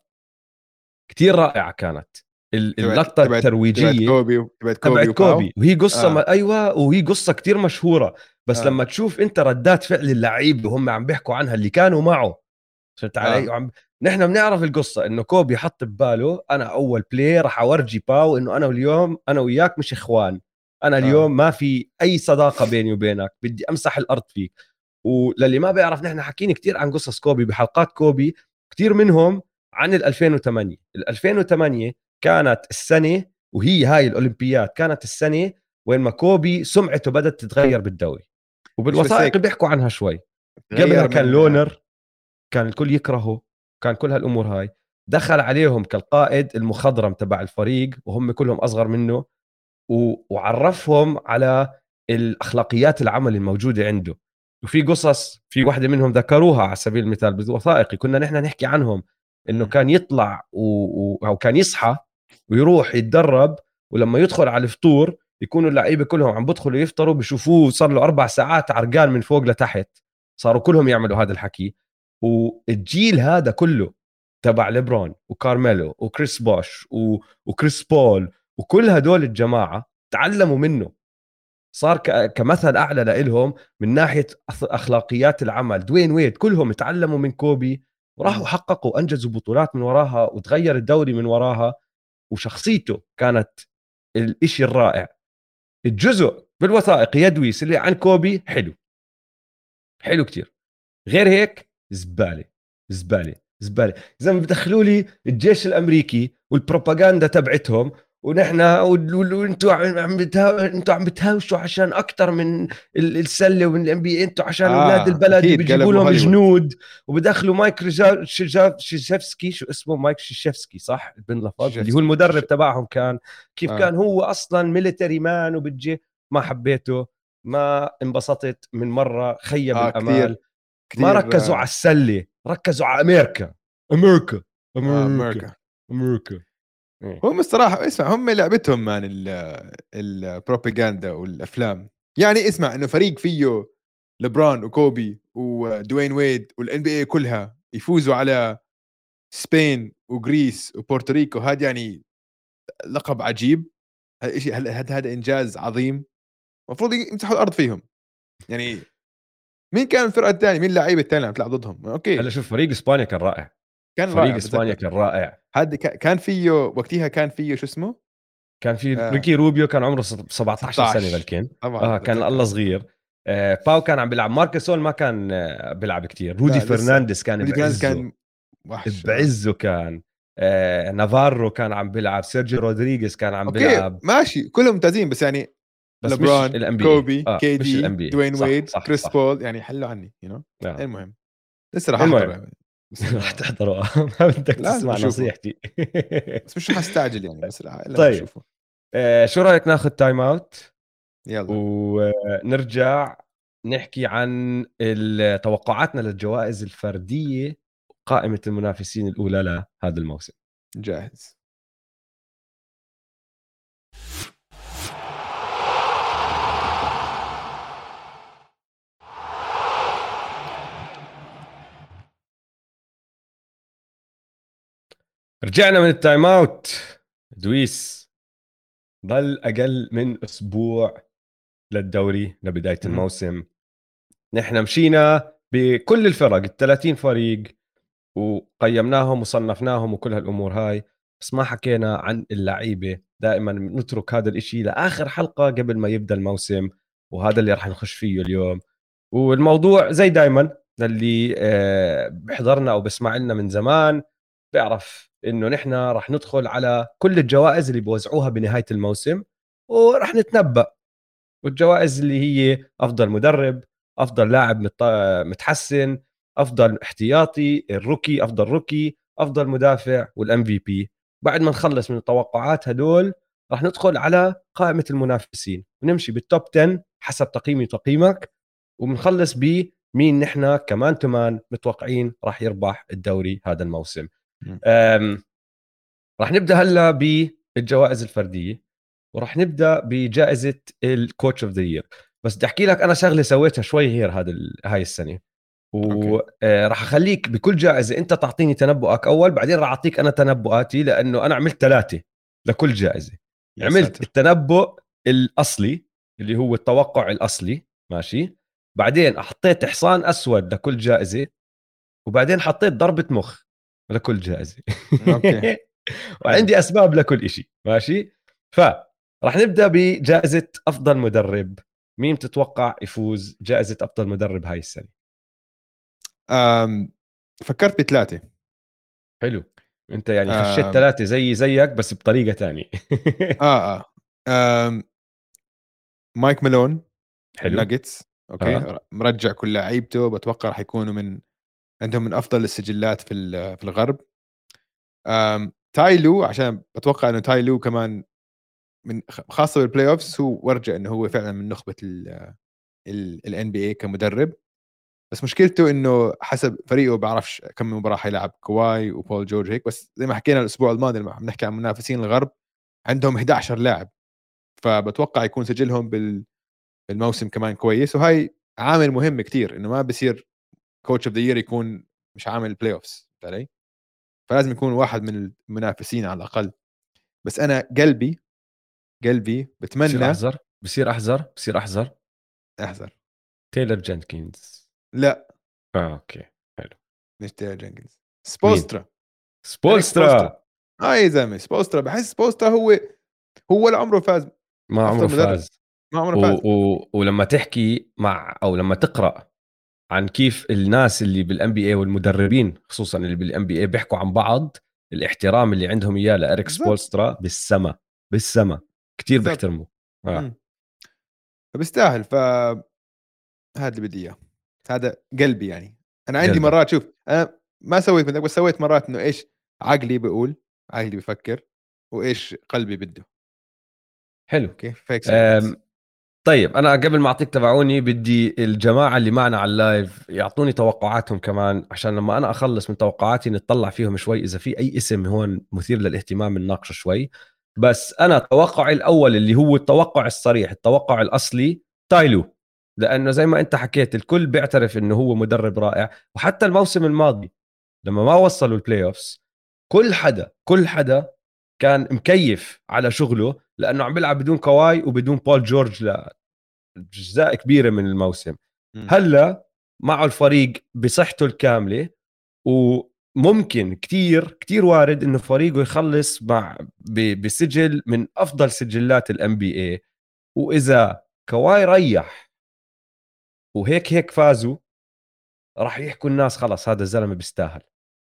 كتير رائعة كانت اللقطة الترويجية تبعت كوبي وهي قصة ما أيوة وهي قصة كتير مشهورة بس لما تشوف أنت ردات فعل اللعيبة وهم عم بيحكوا عنها اللي كانوا معه شفت علي نحن بنعرف القصة إنه كوبي حط بباله أنا أول بلاي رح أورجي باو إنه أنا اليوم أنا وياك مش إخوان أنا اليوم ما في أي صداقة بيني وبينك بدي أمسح الأرض فيك. وللي ما بيعرف نحن حكينا كتير عن قصص كوبي بحلقات كوبي كتير منهم عن 2008. 2008 كانت السنة وهي هاي الأولمبياد كانت السنة وين ما كوبي سمعته بدأت تتغير بالدوري وبالوثائق بيحكوا عنها شوي. قبلها كان لونر كان الكل يكرهه كان كل هالأمور هاي دخل عليهم كالقائد المخضرم تبع الفريق وهم كلهم أصغر منه وعرفهم على الأخلاقيات العمل الموجودة عنده. وفي قصص في واحدة منهم ذكروها على سبيل المثال بالوثائقي كنا نحن نحكي عنهم إنه كان يطلع أو كان يصحى ويروح يتدرب ولما يدخل على الفطور يكونوا اللعيبة كلهم عم بدخلوا يفطروا بشوفوه صار له 4 ساعات عرقان من فوق لتحت صاروا كلهم يعملوا هذا الحكي. والجيل هذا كله تبع ليبرون وكارميلو وكريس بوش وكريس بول وكل هدول الجماعة تعلموا منه صار كمثل أعلى لإلهم من ناحية أخلاقيات العمل. دوين ويد كلهم تعلموا من كوبي وراحوا حققوا أنجزوا بطولات من وراها وتغير الدوري من وراها وشخصيته كانت الإشي الرائع. الجزء بالوثائق يدوي اللي عن كوبي حلو حلو كتير غير هيك زبالة زبالة زبالة زي ما بدخلوا لي الجيش الأمريكي والبروباغاندا تبعتهم ونحن انتوا عم بتهاوشوا عشان اكثر من السله ومن الام بي انتوا عشان اولاد البلد بيجيبوا لهم جنود وبدخلوا مايك شيشيفسكي شو اسمه مايك شيشيفسكي صح بن لافاز اللي هو المدرب تبعهم كان كيف كان هو اصلا ميليتري مان وبتجي ما حبيته ما انبسطت من مره خيب الامال كتير ما ركزوا على السله ركزوا على امريكا امريكا امريكا امريكا. هم الصراحة اسمع هم لعبتهم مان البروباغندا والأفلام يعني اسمع إنه فريق فيه لبران وكوبي ودوين ويد والان بي اي كلها يفوزوا على سبين وغريس وبورتوريكو هاد يعني لقب عجيب هذا إنجاز عظيم مفروض يمسحوا الأرض فيهم. يعني مين كان الفرقة الثانية مين اللعيبة الثانية عم تلعب ضدهم؟ أوكي هلا شوف فريق إسبانيا كان رائع فريق إسبانيا كان رائع هذا كان فيه وقتها كان فيه شو اسمه كان فيه ريكي روبيو كان عمره 17 سنة بالكين كان الله صغير باو كان عم بيلعب ماركسول ما كان بيلعب كتير رودي فرنانديز كان بعزه كان نافارو كان عم بيلعب سيرجيو رودريغيز كان عم بيلعب ماشي كلهم ممتازين بس يعني لبرون كوبي كي دي دوين ويد كريس بول يعني حلوا عني المهم لسه راح احضر راح تحضروا ما بدك تسمع نصيحتي بس مش حستعجل يعني بس طيب شو رايك ناخذ تايم اوت يلا ونرجع نحكي عن توقعاتنا للجوائز الفرديه قائمه المنافسين الاولى لهذا الموسم. جاهز رجعنا من التايم اوت. دويس ضل أقل من أسبوع للدوري لبداية الموسم. نحن مشينا بكل الفرق 30 فريق وقيمناهم وصنفناهم وكل هالأمور هاي بس ما حكينا عن اللعيبة. دائما نترك هذا الاشي لآخر حلقة قبل ما يبدأ الموسم وهذا اللي رح نخش فيه اليوم. والموضوع زي دائما اللي بحضرنا أو بسمع لنا من زمان بيعرف إنه نحن رح ندخل على كل الجوائز اللي بوزعوها بنهاية الموسم ورح نتنبأ والجوائز اللي هي أفضل مدرب أفضل لاعب متحسن أفضل احتياطي الروكي أفضل روكي أفضل مدافع والMVP. بعد ما نخلص من التوقعات هدول رح ندخل على قائمة المنافسين ونمشي بالتوب 10 حسب تقييمي وتقييمك وبنخلص بمين نحن كمان تمان متوقعين رح يربح الدوري هذا الموسم. رح نبدأ هلأ بالجوائز الفردية ورح نبدأ بجائزة الكوتش اوف ذا يير. بس بدي أحكي لك أنا شغلة سويتها شوي هاي السنة وراح اخليك بكل جائزه انت تعطيني تنبؤك اول، بعدين راح اعطيك انا تنبؤاتي، لانه انا عملت 3 لكل جائزه. عملت التنبؤ الاصلي اللي هو التوقع الاصلي، ماشي، بعدين حطيت حصان اسود لكل جائزه، وبعدين حطيت ضربه مخ لكل جائزه. اوكي. وعندي اسباب لكل شيء، ماشي. فراح نبدا بجائزه افضل مدرب. مين تتوقع يفوز جائزه افضل مدرب هاي السنه؟ فكرت ب3. حلو، انت يعني خشيت 3 زيك بس بطريقه ثانيه. مايك مالون، حلو، ناجتس، اوكي، مرجع كل لعيبته، بتوقع راح يكونوا من عندهم من افضل السجلات في الغرب. تايلو، عشان بتوقع انه تايلو كمان من خاصه بالبلاي اوفز، هو ورجع انه هو فعلا من نخبه الان بي اي كمدرب، بس مشكلته انه حسب فريقه بعرفش كم مباراه حيلعب كواي وبول جورج هيك. بس زي ما حكينا الاسبوع الماضي لما بنحكي عن منافسين الغرب، عندهم 11 لاعب، فبتوقع يكون سجلهم بالموسم كمان كويس، وهي عامل مهم كتير، انه ما بصير كوتش اوف ذا يير يكون مش عامل بلاي اوفز، فهمت علي؟ فلازم يكون واحد من المنافسين على الاقل. بس انا قلبي بتمنى بصير احذر تايلر جينكينز. لا اوكي، حلو، مش تايلر جينكينز، سبولسترا. يا زلمه سبولسترا، بحس سبولسترا هو العمره فاز، ما عمره فاز. ولما تحكي مع او لما تقرا عن كيف الناس اللي بالان بي اي والمدربين خصوصا اللي بالان بي اي بيحكوا عن بعض، الاحترام اللي عندهم اياه لاريك سبولسترا بالسما كثير بيحترموه. فبيستاهل، فهذا اللي بدي اياه، هذا قلبي. يعني انا عندي مرات، شوف انا ما سويت بدك، بس سويت مرات انه ايش عقلي بفكر وايش قلبي بده. حلو، كيف طيب انا قبل ما اعطيك تبعوني، بدي الجماعه اللي معنا على اللايف يعطوني توقعاتهم كمان، عشان لما انا اخلص من توقعاتي نتطلع فيهم شوي، اذا في اي اسم هون مثير للاهتمام نناقشه شوي. بس انا توقعي الاول اللي هو التوقع الصريح، التوقع الاصلي، تايلو، لانه زي ما انت حكيت الكل بيعترف انه هو مدرب رائع، وحتى الموسم الماضي لما ما وصلوا البلاي اوفز كل حدا كان مكيف على شغله، لانه عم بيلعب بدون كواي وبدون بول جورج لجزء كبيره من الموسم. هلا معه الفريق بصحته الكامله، وممكن كتير كتير وارد انه فريقه يخلص مع بسجل من افضل سجلات الام بي اي، واذا كواي ريح وهيك فازوا راح يحكوا الناس خلص هذا الزلمه بيستاهل،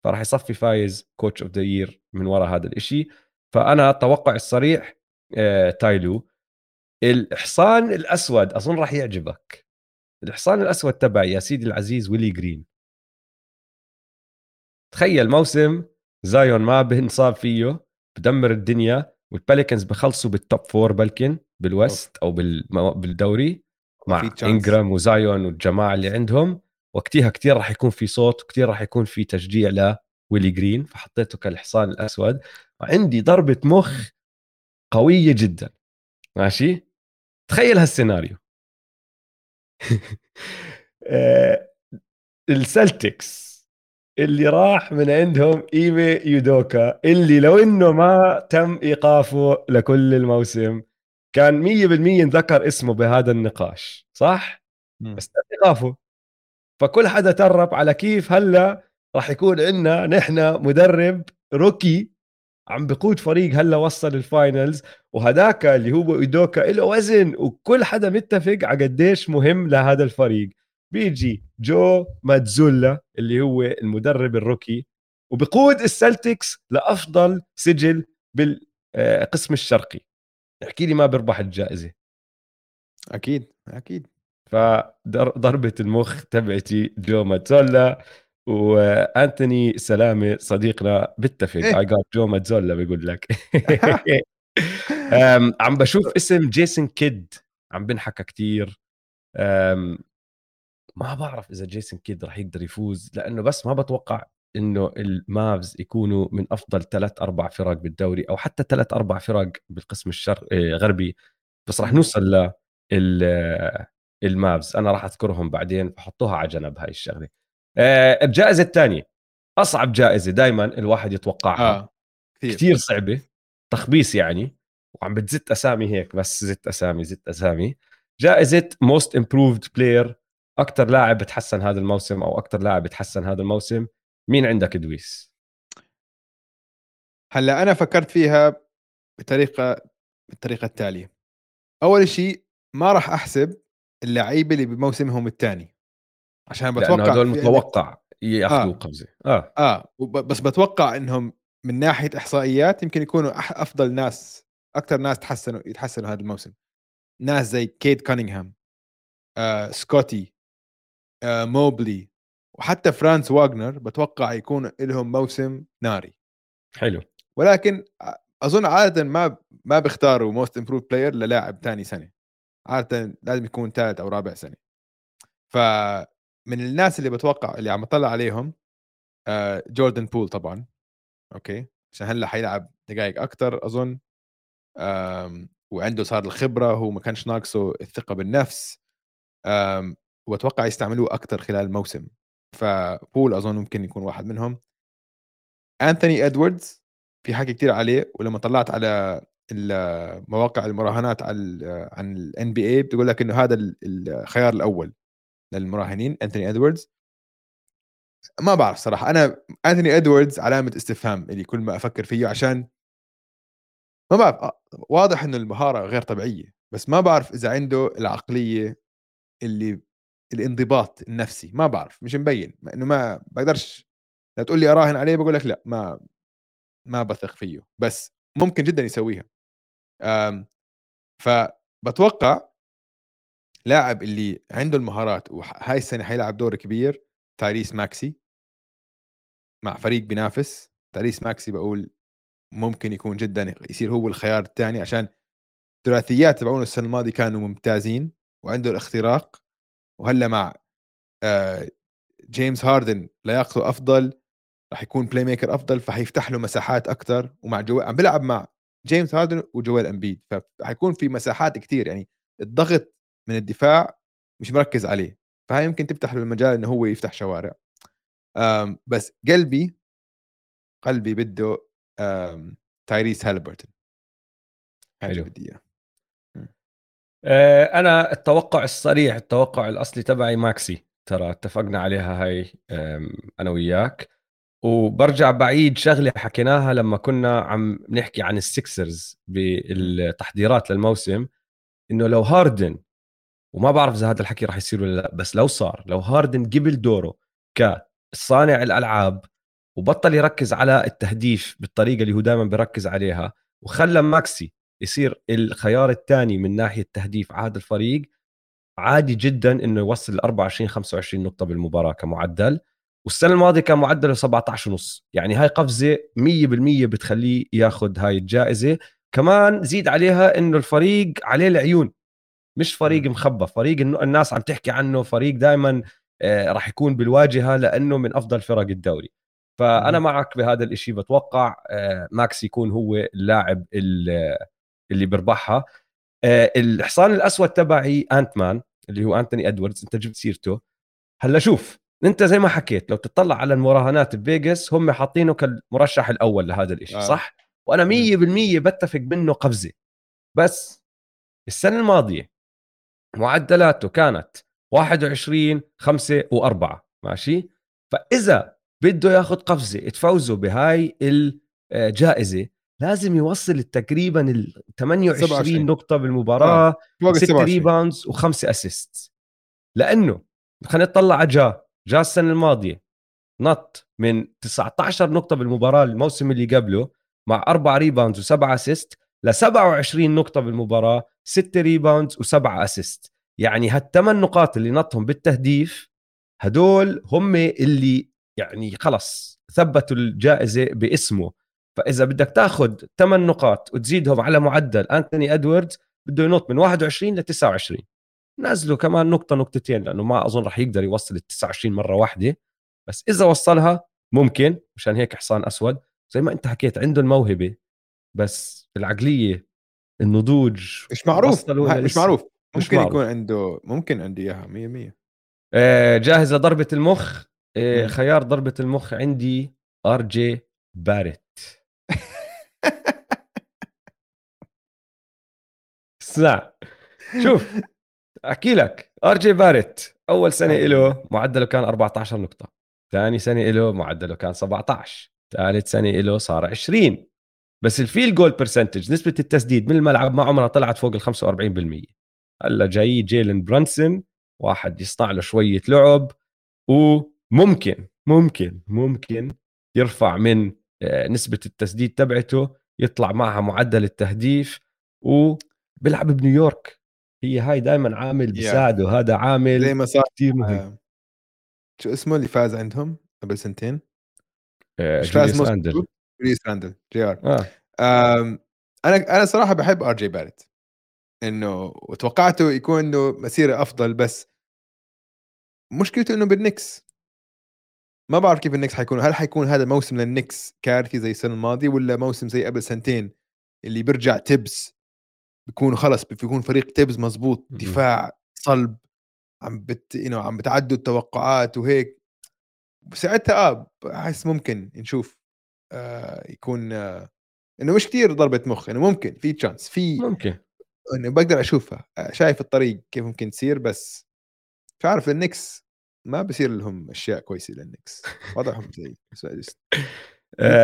فراح يصفي فايز كوتش اوف ذا يير من وراء هذا الاشي. فانا توقع الصريح تايلو. الحصان الاسود اظن راح يعجبك، الحصان الاسود تبعي يا سيدي العزيز ويلي جرين. تخيل موسم زايون ما بنصاب فيه بدمر الدنيا، والباليكنز بخلصوا بالتوب 4 بلكن بالوست او بالدوري مع انجرام وزايون والجماعه اللي عندهم، وقتها كتير راح يكون في صوت وكتير راح يكون في تشجيع لويلي جرين، فحطيته كالحصان الأسود. وعندي ضربة مخ قوية جدا، ماشي. تخيل هالسيناريو. السلتكس اللي راح من عندهم إيمي يودوكا، اللي لو إنه ما تم إيقافه لكل الموسم كان 100% نذكر اسمه بهذا النقاش، صح؟ بس تم إيقافه، فكل حدا ترب على كيف هلا راح يكون عندنا نحن مدرب روكي عم بقود فريق هلا وصل الفاينلز، وهداك اللي هو ايدوكا له وزن، وكل حدا متفق على قديش مهم لهذا الفريق. بيجي جو ماتزولا اللي هو المدرب الروكي، وبقود السلتكس لأفضل سجل بالقسم الشرقي. احكي لي ما بربح الجائزة؟ أكيد. فضربة المخ تبعتي جو ماتزولا، وأنتوني سلامة صديقنا بتفق I got جو ماتزولا. بيقول لك عم بشوف اسم جيسون كيد عم بنحكى كتير، ما بعرف إذا جيسون كيد رح يقدر يفوز، لأنه بس ما بتوقع إنه المافز يكونوا من أفضل 3-4 فرق بالدوري، أو حتى 3-4 فرق بالقسم الغربي، بس رح نوصل ل المابز. انا راح اذكرهم بعدين، فحطوها على جنب هاي الشغله. الجائزة الثانية أصعب جائزة دايما الواحد يتوقعها كتير صعبة تخبيص يعني، وعم بتزت أسامي هيك بس زت أسامي جائزة Most Improved Player، أكتر لاعب بتحسن هذا الموسم أو أكتر لاعب بتحسن هذا الموسم. مين عندك دويس؟ هلأ أنا فكرت فيها بالطريقة التالية. أول شيء ما راح أحسب اللعيبة اللي بموسمهم الثاني عشان بتوقع هذول متوقع يأخذوا قفزة بس بتوقع إنهم من ناحية إحصائيات يمكن يكونوا أفضل ناس، أكتر ناس يتحسنوا هذا الموسم، ناس زي كيد كانينغهام، سكوتي، موبلي، وحتى فرانس واغنر بتوقع يكون لهم موسم ناري حلو. ولكن أظن عادة ما بيختاروا most improved player للاعب تاني سنة، عادة لازم يكون ثالث أو رابع سنة. فمن الناس اللي بتوقع اللي عم أطلع عليهم جوردن بول طبعا، أوكي عشان هلا حيلعب دقائق أكتر أظن، وعنده صار الخبرة، هو ما كانش ناقصه الثقة بالنفس، وأتوقع يستعملوه أكتر خلال الموسم، فبول أظن ممكن يكون واحد منهم. أنتوني إدواردز في حكي كتير عليه، ولما طلعت على مواقع المراهنات عن ال NBA بتقول لك إنه هذا الخيار الأول للمراهنين أنتوني إدواردز. ما بعرف صراحة، أنا أنتوني إدواردز علامة استفهام اللي كل ما أفكر فيه، عشان ما بعرف، واضح إنه المهارة غير طبيعية، بس ما بعرف إذا عنده العقلية اللي الانضباط النفسي، ما بعرف، مش مبين، إنه ما بقدرش. لا تقول لي أراهن عليه بقول لك لا، ما بثق فيه، بس ممكن جدا يسويها. فبتوقع لاعب اللي عنده المهارات وهاي السنة حيلعب دور كبير، تايريس ماكسي مع فريق بينافس. تايريس ماكسي بقول ممكن يكون جدا يصير هو الخيار الثاني، عشان ثلاثيات تبعونه السنة الماضية كانوا ممتازين وعنده الاختراق، وهلا مع جيمس هاردن لياقته أفضل، راح يكون بلاي ميكر أفضل، فحيفتح له مساحات أكتر، ومع عم بلعب مع جيمس هاردن وجويل أمبيد، فحيكون في مساحات كتير، يعني الضغط من الدفاع مش مركز عليه، فهي يمكن تفتح له المجال إنه هو يفتح شوارع. بس قلبي بده تايريس هالبرتون. حلو، بدي إياه. أنا التوقع الصريح، التوقع الأصلي تبعي ماكسي، ترى اتفقنا عليها هاي أنا وياك، وبرجع بعيد شغلة حكيناها لما كنا عم نحكي عن السكسرز بالتحضيرات للموسم، إنه لو هاردن، وما بعرف إذا هذا الحكي رح يصير ولا لا، بس لو صار، لو هاردن قبل دوره كصانع الألعاب وبطل يركز على التهديف بالطريقة اللي هو دائما بيركز عليها، وخلى ماكسي يصير الخيار الثاني من ناحية تهديف على هذا الفريق، عادي جدا انه يوصل ل 24-25 نقطة بالمباراة كمعدل، والسنة الماضية كان معدله 17.5، يعني هاي قفزة 100% بتخليه ياخذ هاي الجائزة. كمان زيد عليها انه الفريق عليه العيون، مش فريق مخبى، فريق الناس عم تحكي عنه، فريق دائما راح يكون بالواجهة لانه من افضل فرق الدوري. فانا معك بهذا الاشي، بتوقع ماكس يكون هو اللاعب اللي بربحها. الحصان الأسود تبعي أنت مان، اللي هو أنتوني إدواردز، أنت جبت سيرته. هلا شوف، أنت زي ما حكيت لو تطلع على المراهنات بفيغاس هم حاطينه كالمرشح الأول لهذا الإشي، صح؟ وأنا 100% بتفق منه قفزة، بس السنة الماضية معدلاته كانت 21-5-4، ماشي؟ فإذا بده ياخد قفزة تفوزه بهاي الجائزة لازم يوصل تقريبا ال 28 نقطة بالمباراة، 6 ريباوندز و5 اسيست، لانه خلينا نطلع على جا السنة الماضية نط من 19 نقطة بالمباراة الموسم اللي قبله مع 4 ريباوندز و7 اسيست ل 27 نقطة بالمباراة، 6 ريباوندز و7 اسيست. يعني هالثمان نقاط اللي نطهم بالتهديف هدول هم اللي يعني خلص ثبتوا الجائزة باسمه. فإذا بدك تأخذ 8 نقاط وتزيدهم على معدل أنتوني إدواردز، بده ينط من 21-29، نازله كمان نقطة نقطتين، لأنه ما أظن رح يقدر يوصل ال 29 مرة واحدة، بس إذا وصلها ممكن. مشان هيك حصان أسود زي ما أنت حكيت، عنده الموهبة بس العقلية النضوج مش معروف، ممكن يكون عنده إياها 100%. جاهز لضربة المخ؟ خيار ضربة المخ عندي ار جي باريت. اسمع شوف احكي لك، ار جي باريت اول سنة له معدله كان 14 نقطة، ثاني سنة له معدله كان 17، ثالث سنة له صار 20، بس الفيل جول برسنتج نسبة التسديد من الملعب ما عمرها طلعت فوق ال 45%. هلا جاي جيلن برانسون، واحد يصنع له شوية لعب وممكن ممكن ممكن يرفع من نسبة التسديد تبعته، يطلع معها معدل التهديف، وبيلعب بنيويورك. هي هاي دائما عامل بيساعده، هذا عامل زي ما صار كثير مهم. شو اسمه اللي فاز عندهم قبل سنتين؟ جوليوس راندل. جي ار. انا صراحة بحب ار جي باريت، انه وتوقعته يكون انه مسيرة افضل، بس مشكلته انه بالنكس ما بعرف كيف النكس حيكون. هل حيكون هذا موسم للنكس كارثي زي السنة الماضية، ولا موسم زي قبل سنتين اللي بيرجع تبس بيكون خلص، بيكون فريق تبس مزبوط، دفاع صلب، عم بتعدوا التوقعات وهيك. ساعتها احس ممكن نشوف يكون انه مش كتير ضربة مخ، انه ممكن في تشانس، في ممكن انه بقدر اشوفها، شايف الطريق كيف ممكن تصير. بس مش عارف، النكس ما بصير لهم اشياء كويسه، للنكس وضعهم زي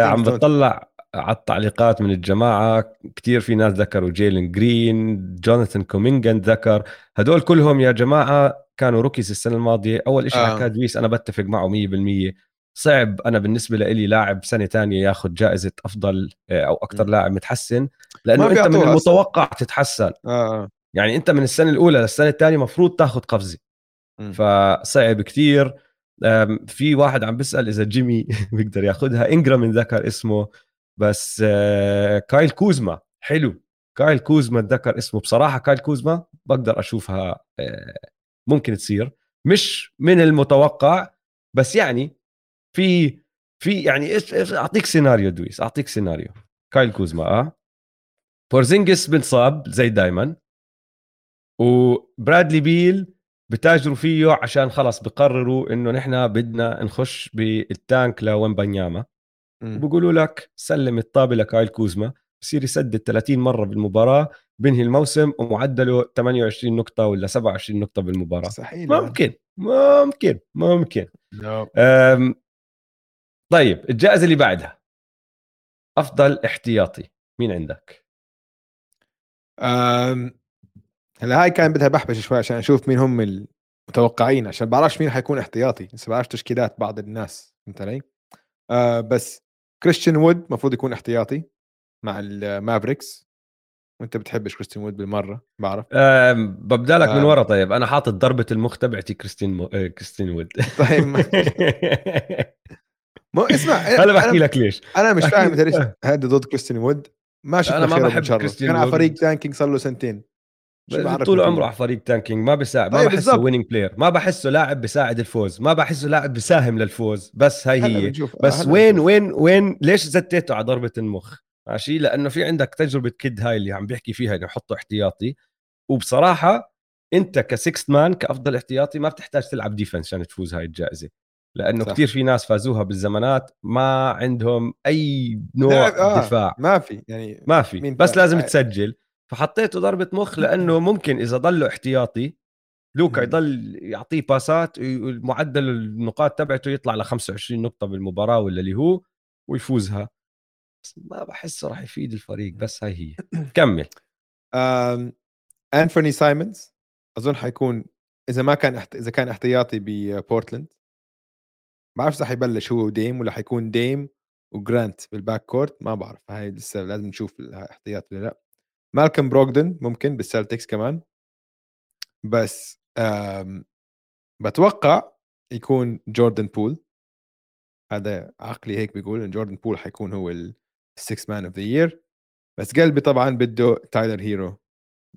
عم بطلع على التعليقات من الجماعه، كتير في ناس ذكروا جيلن جرين، جوناثان كومينغان ذكر، هدول كلهم يا جماعه كانوا روكيز السنه الماضيه. اول شيء حكى دويس انا بتفق معه 100%، صعب انا بالنسبه لي لاعب سنه تانية ياخذ جائزه افضل او اكثر لاعب متحسن، لانه انت من المتوقع تتحسن. يعني انت من السنه الاولى للسنه الثانيه مفروض تاخذ قفزه، فصعب كتير. في واحد عم بيسأل إذا جيمي بيقدر ياخدها، إنجرام ذكر اسمه، بس كايل كوزما حلو، كايل كوزما ذكر اسمه. بصراحة كايل كوزما بقدر أشوفها ممكن تصير، مش من المتوقع، بس يعني في يعني أعطيك سيناريو دويس، أعطيك سيناريو كايل كوزما. بورزينجس بنصاب زي دايما، وبرادلي بيل بتاجروا فيه عشان خلص بقرروا انه نحنا بدنا نخش بالتانك لومبانياما، وبقولوا لك سلم الطابة لكايل كوزما، بصير يسدد 30 مرة بالمباراة، بنهي الموسم ومعدله 28 نقطة ولا 27 نقطة بالمباراة. صحيح. ممكن no. طيب الجائزة اللي بعدها أفضل احتياطي، مين عندك؟ هلا هاي كان بدها بحبش شوي عشان اشوف مين هم المتوقعين، عشان بعرفش مين حيكون احتياطي، لسه بعرفش تشكيلات بعض الناس، فهمت علي؟ بس كريستيان وود مفروض يكون احتياطي مع المافريكس، وانت بتحبش كريستيان وود بالمره بعرف. ببدالك من ورا. طيب انا حاطط ضربه المخ تبعتي كريستيان وود. طيب ما اسمع، هلا بحكي لك ليش انا مش فاهم ليش هذا ضد كريستيان وود. ماشي، انا ما بحب كريستيان وود، كان على فريق تانكينج صار له سنتين طول عمره على فريق تانكينج، ما بيساعد. ما بحسه وينينج بلاير، ما بحسه لاعب بيساعد الفوز، ما بحسه لاعب بيساهم للفوز. بس هي بس وين ليش زتيته على ضربة المخ؟ ماشي، لأنه في عندك تجربة كيد هاي اللي عم بيحكي فيها انه حطه احتياطي، وبصراحة انت كسيكست مان كأفضل احتياطي ما بتحتاج تلعب ديفنس عشان تفوز هاي الجائزة، لأنه صح. كتير في ناس فازوها بالزمانات ما عندهم أي نوع دفاع، ما في يعني ما في، بس لازم تسجل. فحطيته ضربة مخ لأنه ممكن إذا ضله احتياطي لوكا يضل يعطيه باسات، معدل النقاط تبعته يطلع ل 25 نقطة بالمباراة ولا اللي هو، ويفوزها. ما بحسه راح يفيد الفريق، بس هاي هي. كمل. أنفوني سايمونز أظن حيكون، إذا ما كان إذا كان احتياطي ببورتلاند، ما بعرف إذا حيبلش هو وديم ولا حيكون ديم وجرانت بالباك كورت، ما بعرف. هاي لسه لازم نشوف الاحتياط ولا لا. مالكم بروغدن ممكن بالسلتكس كمان، بس بتوقع يكون جوردن بول. هذا عقلي هيك بيقول ان جوردن بول حيكون هو السكس مان اوف ذا يير، بس قلبي طبعا بده تايلر هيرو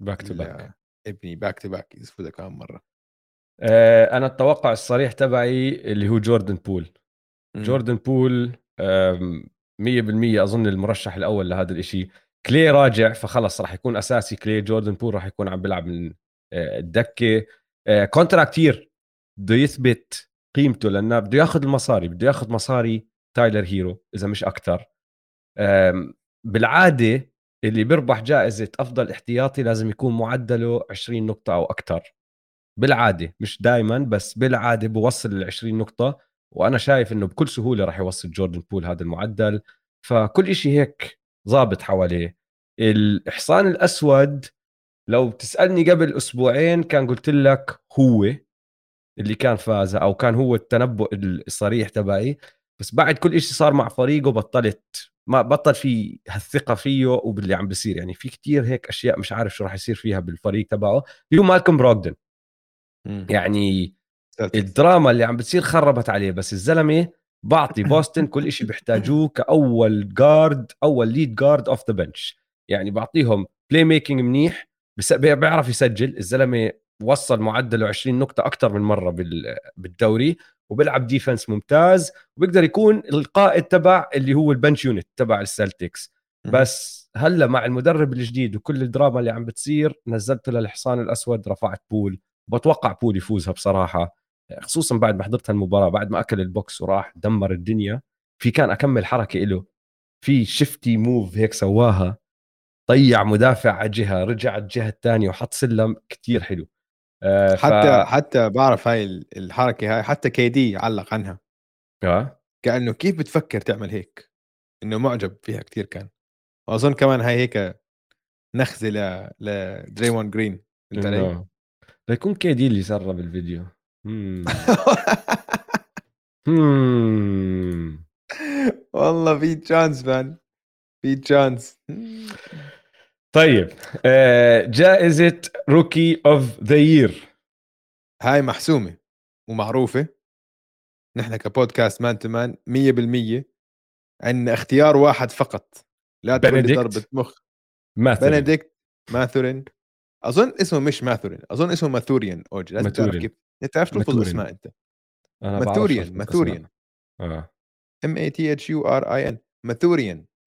باك تو باك، ابني باك تو باك يفوز كمان مره. انا التوقع الصريح تبعي اللي هو جوردن بول. جوردن بول 100% اظن المرشح الاول لهذا الاشي. كلي راجع فخلص راح يكون اساسي كلي، جوردن بول راح يكون عم بيلعب من الدكه. كونتراكتير بده يثبت قيمته، لأنه بده ياخذ المصاري، بده ياخذ مصاري تايلر هيرو إذا مش أكتر. بالعادة اللي بيربح جائزة أفضل احتياطي لازم يكون معدله 20 نقطة أو أكتر، بالعادة، مش دايما بس بالعادة بوصل ال 20 نقطة، وأنا شايف إنه بكل سهولة راح يوصل جوردن بول هذا المعدل، فكل إشي هيك ضابط حواليه. الحصان الأسود لو بتسألني قبل أسبوعين كان قلت لك هو اللي كان فاز، أو كان هو التنبؤ الصريح تبعي، بس بعد كل إشي صار مع فريقه بطلت، ما بطل في هالثقة فيه وباللي عم بيصير. يعني في كتير هيك أشياء مش عارف شو راح يصير فيها بالفريق تبعه. اليوم مالكم براغدن يعني الدراما اللي عم بتصير خربت عليه، بس الزلمة بعطي بوستن كل إشي بيحتاجوه كأول جارد، أول ليد جارد أوف ذا بنش، يعني بعطيهم بلاي ميكينج منيح، بيعرف يسجل. الزلمة وصل معدله 20 نقطة أكتر من مرة بالدوري، وبيلعب ديفنس ممتاز، وبيقدر يكون القائد تبع اللي هو البنش يونت تبع السلتكس. بس هلا مع المدرب الجديد وكل الدراما اللي عم بتصير نزلته للحصان الأسود، رفعت بول، بتوقع بول يفوزها بصراحة، خصوصا بعد ما حضرت هالمباراة، بعد ما أكل البوكس وراح دمر الدنيا. في كان أكمل حركة إله، في شفتي موف هيك سواها، طيع مدافع على جهة، رجع على الجهة الثانية وحط سلم كتير حلو. حتى بعرف هاي الحركة هاي، حتى كيدي علق عنها كأنه كيف بتفكر تعمل هيك، إنه معجب فيها كتير كان. وأظن كمان هاي هيك نخزة لدريمون جرين ليكون كيدي اللي سرب الفيديو. والله في تشانس مان، في تشانس. طيب جائزة روكي اوف ذا يير هاي محسومة ومعروفة، نحن كبودكاست مان تو مان 100% عندنا اختيار واحد فقط، لا تقول لي ضربة مخ. بنديكت ماثورين، أظن اسمه مش ماثورين، أظن اسمه ماثوريان. أوج لازم تعرف كيف تعرف تنطق اسماء أنت. ماثوريان MATHURIN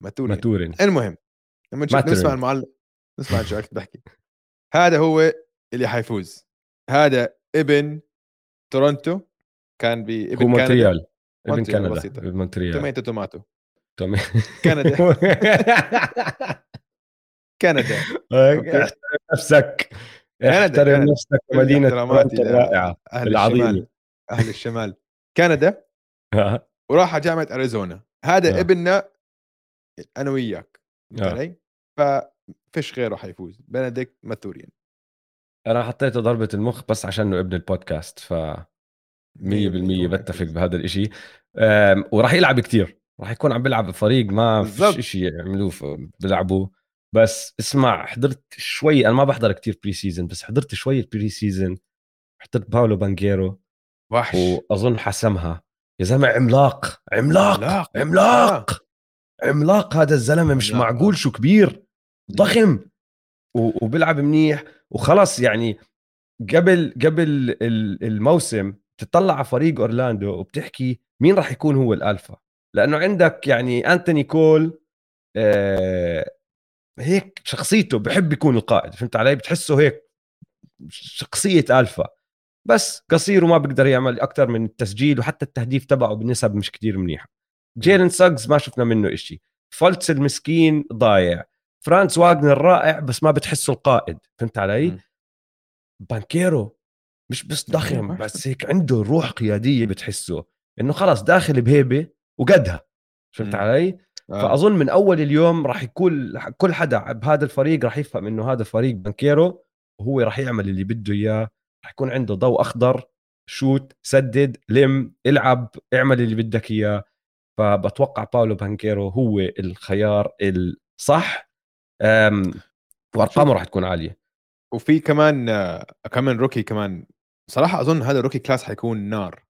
ماثوريان. المهم لما نسمع المعلق، نسمع شو عم بحكي. هذا هو اللي حيفوز، هذا ابن تورنتو، كان بابن مونتريال، ابن كندا، مونتريال. توماتو كندا. كندا نفسك، احترم نفسك، مدينة رائعة، العظيمة، أهل الشمال، كندا. وراح جامعة أريزونا، هذا ابننا أنا وياك، ففيش غيره حيفوز، بنديكت ماثوريان. أنا حطيته ضربة المخ بس عشانه ابن البودكاست، ف 100% بتفق بهذا الإشي. وراح يلعب كتير، راح يكون عم بيلعب بفريق ما فيش إشي يعملوه بيلعبوه. بس اسمع، حضرت شوي، أنا ما بحضر كتير بري سيزن، بس حضرت شوي البري سيزن، حضرت باولو بانجيرو وحش، وأظن حسمها يا زلمة. عملاق عملاق عملاق عملاق, عملاق هذا الزلمة، مش معقول شو كبير ضخم وبلعب منيح. وخلص يعني قبل الموسم تطلع على فريق أورلاندو وبتحكي مين راح يكون هو الألفا، لأنه عندك يعني أنتوني كول هيك شخصيته، بحب يكون القائد، فهمت علي؟ بتحسه هيك شخصية ألفا، بس قصير وما بقدر يعمل أكتر من التسجيل، وحتى التهديف تبعه بالنسب مش كتير منيحة. جيلن ساجز ما شفنا منه إشي، فولتس المسكين ضايع، فرانس واغنر رائع بس ما بتحسه القائد، فهمت علي؟ بانكيرو مش بس ضخم، بس هيك عنده روح قيادية، بتحسه إنه خلاص داخل بهيبة وقدها، فهمت علي؟ فأظن من أول اليوم راح يكون كل حدا بهذا الفريق راح يفهم إنه هذا فريق بانكيرو، وهو راح يعمل اللي بده إياه، راح يكون عنده ضوء أخضر، شوت، سدد، لم، العب، اعمل اللي بدك إياه. فبتوقع باولو بانكيرو هو الخيار الصح، وأرقامه راح تكون عالية. وفي كمان روكي كمان صراحة، أظن هذا روكي كلاس حيكون نار.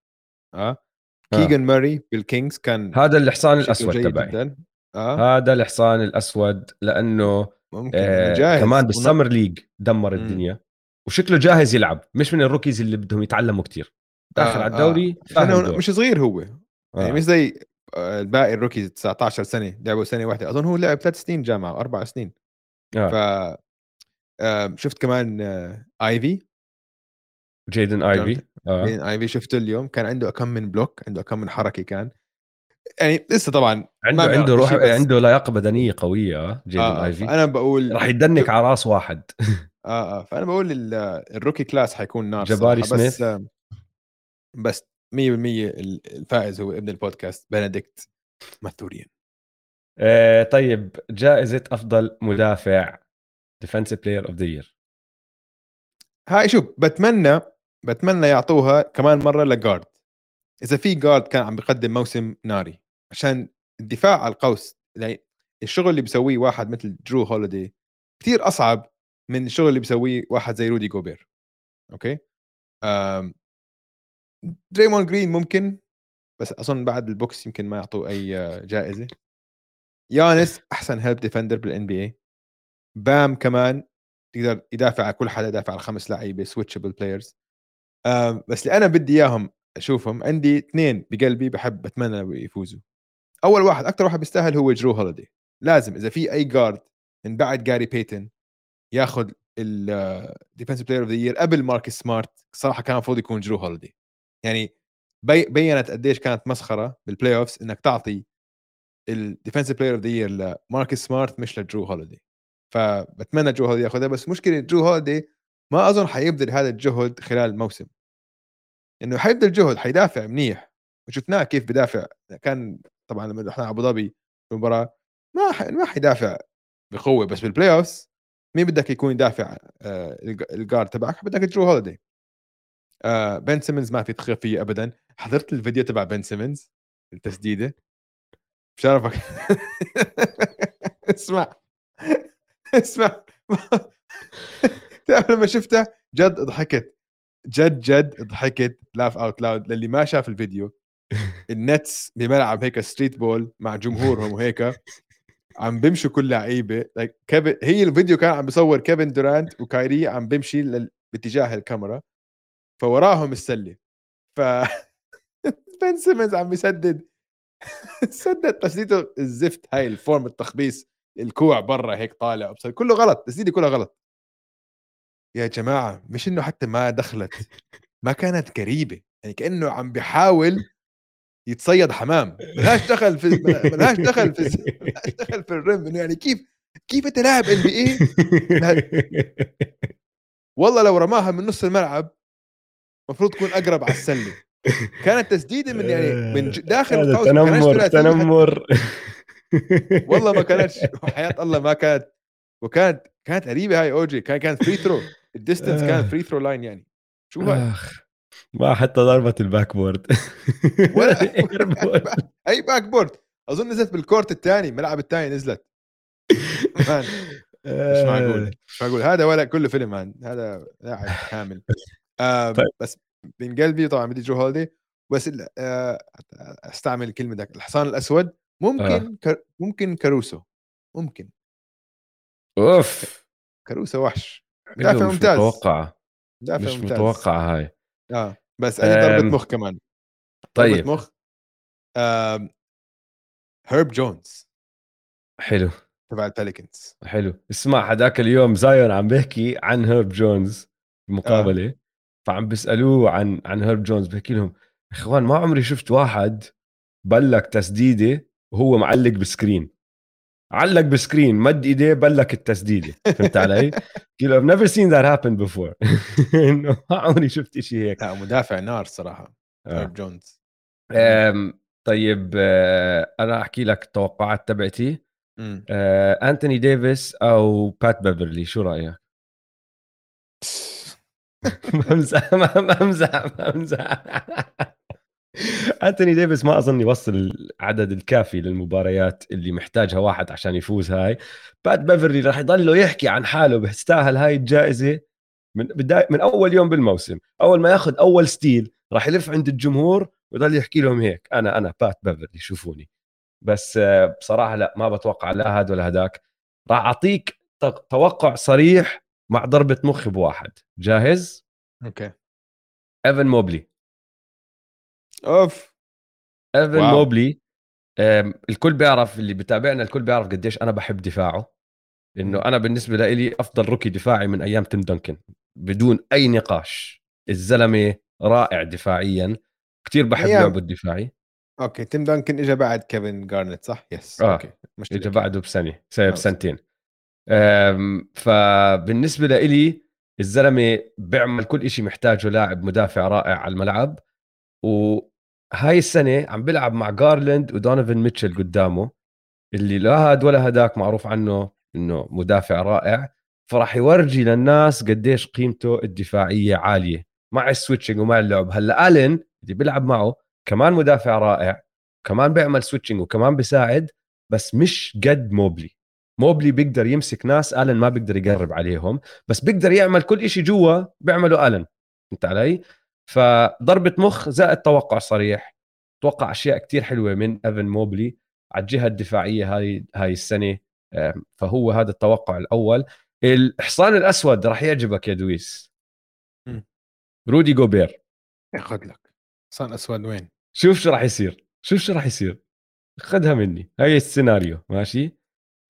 كيغان ماري بالكينجز كان هذا الحصان الأسود تبعي، هذا الحصان الأسود، لأنه كمان بالسمر ليج دمر الدنيا، وشكله جاهز يلعب، مش من الروكيز اللي بدهم يتعلموا كتير، داخل على الدوري مش صغير هو، يعني مش زي الباقي الروكيز 19 سنة لعبوا سنة واحدة، أظن هو لعب 3 سنين جامعة أو 4 سنين. ف شفت كمان آيفي جايدن ايفي. جايدن ايفي شفته اليوم، كان عنده كم من بلوك، عنده كم من حركه، كان يعني لسه طبعا عنده روح، عنده لياقه بدنيه قويه جايدن ايفي. انا بقول راح يدنك على راس واحد. فانا بقول الروكي كلاس حيكون نار. جباري سميث بس 100% الفائز هو ابن البودكاست بنديكت ماثوريان. طيب جائزة أفضل مدافع Defensive Player of the Year، هاي شوف بتمنى يعطوها كمان مرة لجارد. إذا في جارد كان عم بيقدم موسم ناري، عشان الدفاع على القوس يعني الشغل اللي بيسويه واحد مثل درو هوليدي كتير أصعب من الشغل اللي بيسويه واحد زي رودي جوبير. أوكي، دريمون جرين ممكن، بس أظن بعد البوكس يمكن ما يعطوه أي جائزة. يانس أحسن هيلب ديفندر بالان بي اي. بام كمان تقدر يدافع على كل حدا، يدافع على 5 لعيبه، سويتشبل بلايرز. بس اللي انا بدي اياهم اشوفهم، عندي 2 بقلبي بتمنى يفوزوا. اول واحد اكثر واحد بيستاهل هو درو هوليدي، لازم اذا في اي جارد من بعد جاري بيتن ياخذ الديفنسيف بلاير اوف ذا يير قبل ماركس سمارت. صراحه كان المفروض يكون درو هوليدي، يعني بينت قديش كانت مسخره بالبلاي اوفز انك تعطي الديفنسيف بلاير اوف ذا يير لماركس سمارت مش لدرو هوليدي. فبتمنى جو هوليدي ياخذها، بس مشكله جو هوليدي ما اظن حيبذل هذا الجهد خلال الموسم، انه حيبذل جهد، حيدافع منيح وشفناه كيف بدافع. كان طبعا لما احنا ابو ظبي المباراه ما حيدافع بقوه، بس بالبلاي اوفز مين بدك يكون يدافع؟ الجارد تبعك بدك جو هوليدي. بن سيمنز ما في تخفي فيه ابدا. حضرت الفيديو تبع بن سيمنز التسديده بشرفك. اسمع تعرف لما شفتها جد ضحكت، جد ضحكت لاف اوت لاود. للي ما شاف الفيديو، النتس بملعب هيك ستريت بول مع جمهورهم وهيك عم بيمشوا كل لعيبه. هي الفيديو كان عم بصور كيفن دورانت وكايري عم بيمشي باتجاه الكاميرا، فوراهم السله، ف بن سيمنز عم بيسدد تسديده الزفت، هاي الفورم التخبيص، الكوع برا هيك طالع وبصير كله غلط، تسديدي كلها غلط. يا جماعه مش انه حتى ما دخلت، ما كانت قريبه، يعني كانه عم بيحاول يتصيد حمام، ملهاش دخل في الرم. انه يعني كيف انت لاعب ان بي اي، والله لو رماها من نص الملعب المفروض تكون اقرب على السله. كانت تسديده من يعني من داخل القوس. تنمر والله ما كانت، حياة الله ما كانت، وكانت قريبه. هاي اوجي كانت فري ثرو، الديستنس كان فري ثرو لاين، يعني شو هاي ما حتى ضربت الباك بورد ولا اي باك بورد. اظن نزلت بالكورت الثاني، الملعب الثاني نزلت. مش معقول هذا، ولا كله فيلم هذا لاعب كامل. بس من قلبي طبعا بدي جو هوليدي، بس استعمل الكلمه ذاك الحصان الاسود. ممكن كاروسو، ممكن اوف كاروسو وحش، دافع ممتاز، مش متوقعه هاي. بس انا ضربت مخ كمان. طيب مخ هيرب جونز حلو تبع الباليكنز، حلو. اسمع، هذاك اليوم زايون عم بيحكي عن هيرب جونز بمقابله، فعم بيسالوه عن هيرب جونز، بحكي لهم اخوان ما عمري شفت واحد بلك تسديده وهو معلق بسكرين، مد ايديه بلك التسديده. فهمت علي؟ كيلو I've never seen that happen before. انه ما عمري شفت شيء هيك. لا مدافع نار صراحه هيرب جونز. طيب انا احكي لك التوقعات تبعتي. انتوني ديفيس او بات بيفرلي، شو رايك؟ امزح. أنتوني ديفيس ما أظن يوصل العدد الكافي للمباريات اللي محتاجها واحد عشان يفوز. هاي بات بيفرلي راح يضله يحكي عن حاله بيستاهل هاي الجائزة من بداية، من أول يوم بالموسم، أول ما ياخذ أول ستيل راح يلف عند الجمهور ويضل يحكي لهم هيك أنا بات بيفرلي شوفوني. بس بصراحة لا، ما بتوقع لا هاد ولا هداك. راح أعطيك توقع صريح مع ضربة مخ بواحد. جاهز؟ أوكي. إيفن موبلي. اوف ايفن موبلي، الكل بيعرف، اللي بتابعنا الكل بيعرف قديش انا بحب دفاعه، انه انا بالنسبه لي افضل روكي دفاعي من ايام تيم دنكن بدون اي نقاش. الزلمه رائع دفاعيا كتير بحب لعبه الدفاعي. اوكي تيم دانكن اجى بعد كيفن جارنت صح؟ يس اوكي مش اجى بعده بسنه بسنتين. فبالنسبه لإلي الزلمه بيعمل كل إشي محتاجه لاعب مدافع رائع على الملعب. وهاي السنه عم بيلعب مع جارلاند ودونيفن ميتشل قدامه اللي لا هاد ولا هداك معروف عنه انه مدافع رائع، فراح يورجي للناس قديش قيمته الدفاعيه عاليه مع السويتشنج ومع اللعب. هلا آلين اللي بيلعب معه كمان مدافع رائع، كمان بيعمل سويتشنج وكمان بيساعد، بس مش قد موبلي. موبلي بيقدر يمسك ناس آلين ما بيقدر يقرب عليهم، بس بيقدر يعمل كل إشي جوا بيعمله آلين. انت علي؟ فضربة مخ زائد توقع صريح، توقع أشياء كتير حلوة من إيفن موبلي على الجهة الدفاعية هاي السنة. فهو هذا التوقع الأول. الحصان الأسود راح يعجبك يا دويس، رودي جوبير. أخذ لك حصان أسود وين؟ شوف شو راح يصير، شوف شو راح يصير، خدها مني. هاي السيناريو ماشي.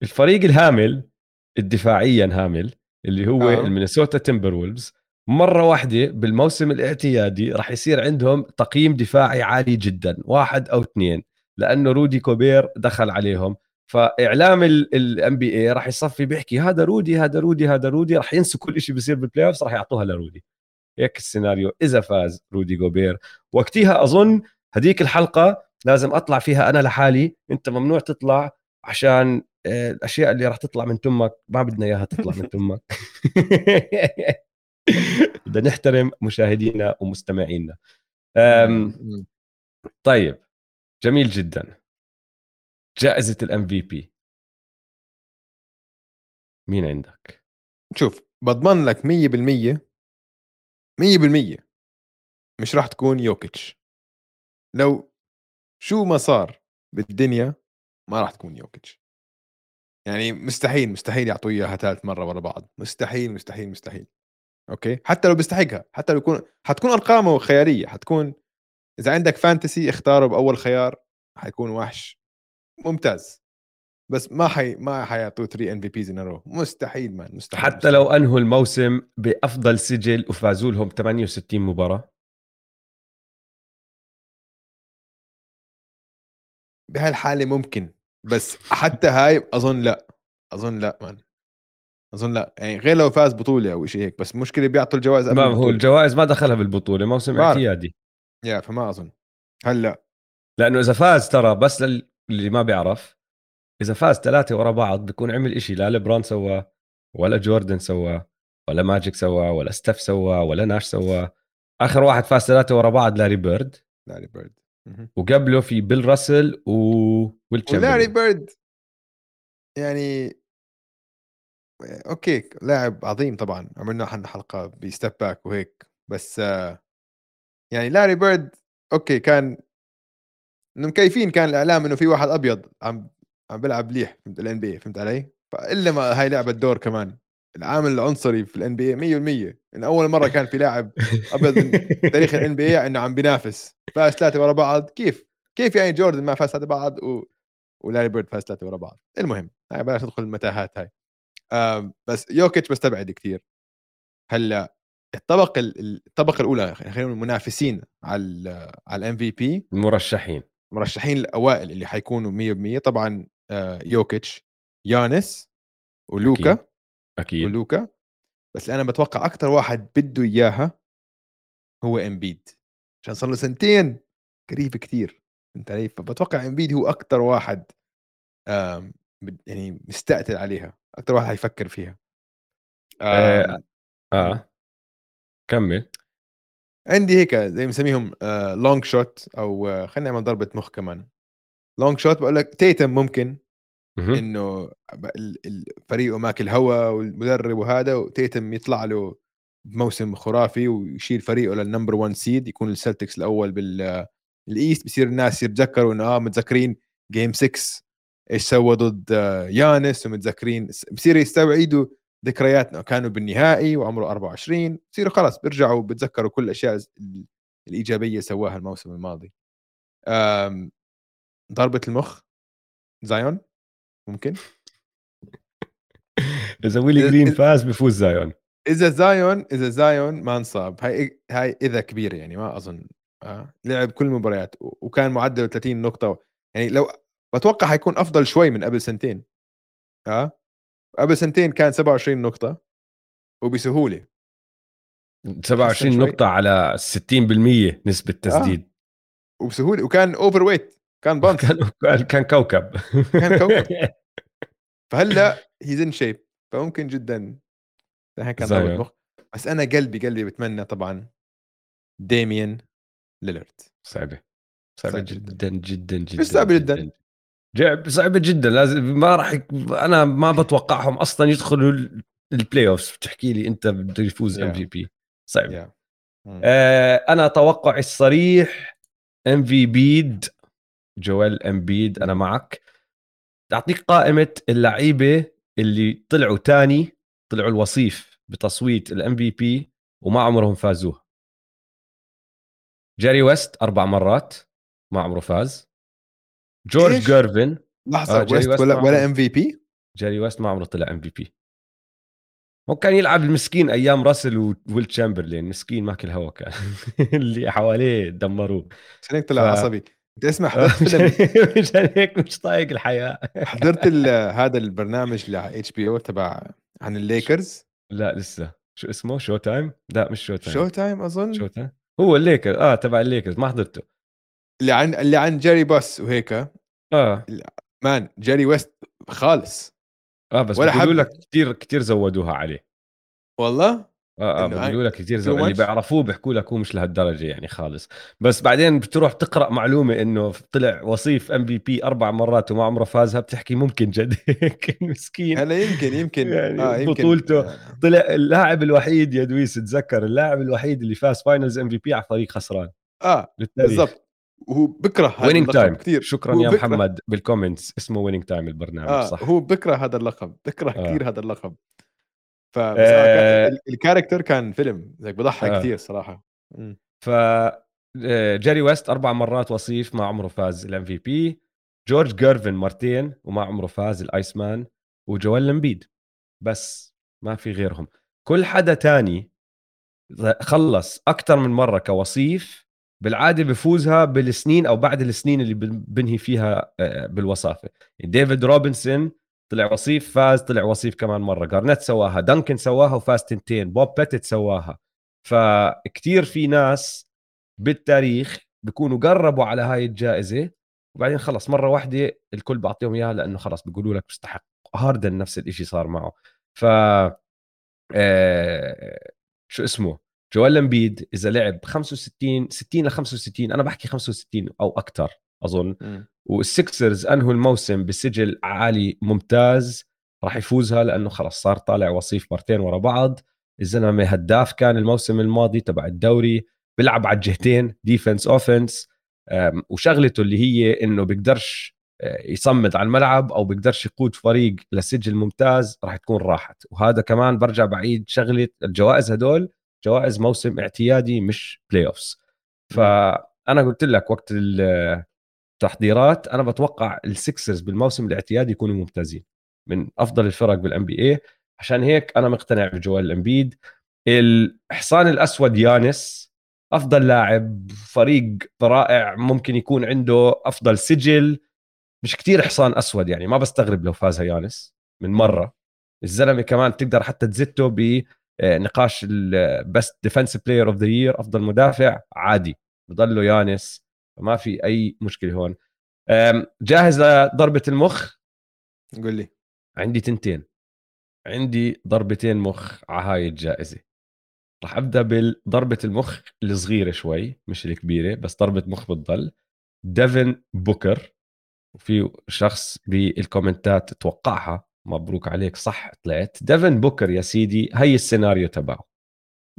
الفريق الهامل الدفاعيا هامل اللي هو المينيسوتا تيمبر وولفز، مرة واحدة بالموسم الاعتيادي راح يصير عندهم تقييم دفاعي عالي جدا، 1 أو 2، لأنه رودي كوبير دخل عليهم. فإعلام ال NBA راح يصفي بيحكي هذا رودي هذا رودي هذا رودي، راح ينسوا كل إشي بيصير بالبلاي أوفز، راح يعطوها لرودي. هيك السيناريو إذا فاز رودي جوبير. وقتها أظن هديك الحلقة لازم أطلع فيها أنا لحالي، أنت ممنوع تطلع عشان الأشياء اللي راح تطلع من تمك ما بدنا إياها تطلع من تمك. بدنا نحترم مشاهدينا ومستمعينا. طيب جميل جدا. جائزة الMVP مين عندك؟ شوف بضمن لك 100% مش راح تكون يوكيتش. لو شو ما صار بالدنيا ما راح تكون يوكيتش، يعني مستحيل يعطوه اياها ثالث مرة ورا بعض، مستحيل. اوكي حتى لو بيستحقها، حتى لو يكون حتكون ارقامه خيالية، حتكون اذا عندك فانتسي اختاره باول خيار حيكون وحش ممتاز، بس ما حيعطوه 3 MVPs in a row. مستحيل مان، مستحيل. حتى لو انهوا الموسم بافضل سجل وفازوا لهم 68 مباراة بهالحالة ممكن، بس حتى هاي اظن لا يعني غير لو فاز بطولة او شيء هيك، بس مشكلة بيعطوا الجوائز. ما هو الجوائز ما دخلها بالبطولة، موسم اعتيادي يا فما اظن هلا، لانه اذا فاز ترى بس اللي ما بيعرف، إذا فاز 3 ورا بعض بيكون عمل إشي لا لبرون سواه ولا جوردن سواه ولا ماجيك سواه ولا ستيف سواه ولا ناش سواه. آخر واحد فاز 3 ورا بعض لاري بيرد، وقبله في بيل راسل والتشامبيون. لاري بيرد يعني أوكي لاعب عظيم طبعا، عملنا حلقة بستيب باك وهيك، بس يعني لاري بيرد أوكي كان مكيفين، كان الإعلام إنه في واحد أبيض عم بلعب ليح في ال NBA، فهمت علي؟ فإلا ما هاي لعبة دور كمان العامل العنصري في ال NBA 100%. إن أول مرة كان في لاعب أبيض تاريخ ال NBA إنه عم بينافس، فاز 3 ورا بعض. كيف يعني جوردن ما فاز 3 بعض ولاري بيرد فاز 3 ورا بعض؟ المهم هاي بلاش ندخل المتاهات هاي. بس يوكيتش بستبعد كثير. هلا الطبقة الأولى، خلينا المنافسين على ال MVP، المرشحين الأوائل اللي حيكونوا 100% طبعا يوكيتش، يانس، ولوكا أكيد. ولوكا، بس أنا بتوقع أكتر واحد بده إياها هو إمبيد، عشان صار له 2 سنين قريب كتير، أنت عارف. فبتوقع إمبيد هو أكتر واحد يعني مستقتل عليها، أكتر واحد هيفكر فيها. كمل. عندي هيك زي مسميهم لونج شوت، او خلينا نعمل ضربه مخ كمان. لونج شوت بقول لك تيتم ممكن انه الفريق ماكل هوا والمدرب وهذا، وتيتم يطلع له موسم خرافي ويشيل فريقه للنمبر 1 سيد، يكون السلتكس الاول بالايست. بصير الناس يتذكروا انه متذكرين جيم 6 ايش سوى ضد يانس، ومتذكرين بصير يستوعبوا ذكرياتنا، كانوا بالنهائي وعمره 24، بصيروا خلاص بيرجعوا بتذكروا كل الأشياء الإيجابية سواها الموسم الماضي. ضربة المخ زايون ممكن. إذا ويلي جرين فاز بفوز زايون. اذا زايون ما انصاب، هاي اذا كبيره يعني، ما اظن لعب كل المباريات وكان معدله 30 نقطه يعني، لو بتوقع حيكون افضل شوي من قبل سنتين. قبل سنتين كان 27 نقطه وبسهوله، 27 نقطه على 60% نسبه تسديد وبسهوله، وكان اوفر ويت، كان بانت، كان كوكب فهلا هيز ان شيب، فممكن جدا كان ضربة مخ. بس انا قلبي بتمنى طبعا ديميان ليلرت. صعبة جدا لازم، ما راح انا ما بتوقعهم اصلا يدخلوا البلاي اوف. بتحكي لي انت بده يفوز MVP؟ صعب. انا توقعي الصريح MVP جويل امبيد. انا معك. اعطيك قائمه اللعيبه اللي طلعوا الوصيف بتصويت MVP وما عمرهم فازوها. جاري ويست 4 مرات ما عمره فاز. جورج جيرفن لحظه، ويست ولا MVP. جاري ويست ما عمره طلع MVP. هو كان يلعب المسكين ايام راسل والتشامبرلين، مسكين ماكل هوا كان اللي حواليه دمروه، عشان هيك طلع عصبي. انت اسمع، مش طايق الحياه. حضرت هذا البرنامج ل HBO تبع عن الليكرز؟ لا لسه. شو اسمه؟ شو تايم؟ لا مش شو تايم اظن. شو تايم هو الليكر، تبع الليكرز. ما حضرته. اللي عن جاري بس وهيك. مان جاري ويست خالص. بس بيقولوا لك كثير زودوها عليه والله. بيقولوا لك كثير زي اللي بيعرفوه بيحكوا لك هو مش لهالدرجه يعني خالص. بس بعدين بتروح تقرا معلومه انه طلع وصيف MVP 4 مرات وما عمره فازها، بتحكي ممكن جد هيك مسكين. هلا يمكن يعني بطولته طلع اللاعب الوحيد يا دويس، تذكر اللاعب الوحيد اللي فاز فاينلز MVP على فريق خسران. بالضبط. وهو بكره هذا اللقب كثير. شكرا يا محمد بالكومنتس. اسمه وينينج تايم البرنامج. صح، هو بكره هذا اللقب، بكره كثير هذا اللقب. الكاركتر كان فيلم زي بضحك كثير صراحه. ف جاري ويست 4 مرات وصيف ما عمره فاز MVP. جورج جيرفن 2 مرات وما عمره فاز الايس مان. وجوال امبيد، بس ما في غيرهم. كل حدا تاني خلص اكثر من مره كوصيف، بالعاده بفوزها بالسنين او بعد السنين اللي بنهي فيها بالوصافه. ديفيد روبنسون طلع وصيف، فاز. طلع وصيف كمان مرة. غارنيت سواها، دانكن سواها وفاز 2، بوب بيتت سواها. فكتير في ناس بالتاريخ بيكونوا قربوا على هاي الجائزة وبعدين خلص مرة واحدة الكل بعطيهم إياها، لأنه خلص بيقولوا لك مستحق. هاردن نفس الاشي صار معه. ف شو اسمه، جوال امبيد إذا لعب 65 ل 65، أنا بحكي 65 أو أكتر أظن. والسكسرز أنهوا الموسم بسجل عالي ممتاز، راح يفوزها لأنه خلاص صار طالع وصيف 2 مرات ورا بعض. الزلمة هداف كان الموسم الماضي تبع الدوري، بلعب على الجهتين ديفنس أوفنس، وشغلته اللي هي إنه بيقدرش يصمد على الملعب أو بيقدرش يقود فريق لسجل ممتاز، راح تكون راحت. وهذا كمان برجع بعيد شغلة الجوائز، هدول جوائز موسم اعتيادي مش بلاي أوفس. فأنا قلت لك وقت التحضيرات انا بتوقع السكسرز بالموسم الاعتيادي يكونوا ممتازين، من افضل الفرق بالNBA. عشان هيك انا مقتنع بجوال امبيد. الحصان الاسود يانس، افضل لاعب، فريق رائع، ممكن يكون عنده افضل سجل، مش كتير حصان اسود يعني، ما بستغرب لو فازها يانس من مره. الزلمه كمان تقدر حتى تزته بنقاش البست ديفنسيف بلاير اوف ذا يير، افضل مدافع، عادي بضله يانس، ما في أي مشكلة هون. جاهز لضربة المخ؟ قل لي. عندي 2، عندي ضربتين مخ على هاي الجائزة. رح أبدأ بالضربة المخ الصغيرة شوي، مش الكبيرة، بس ضربة مخ بتضل. ديفن بوكر، وفي شخص بالكومنتات توقعها، مبروك عليك، صح طلعت ديفن بوكر يا سيدي. هاي السيناريو تبعه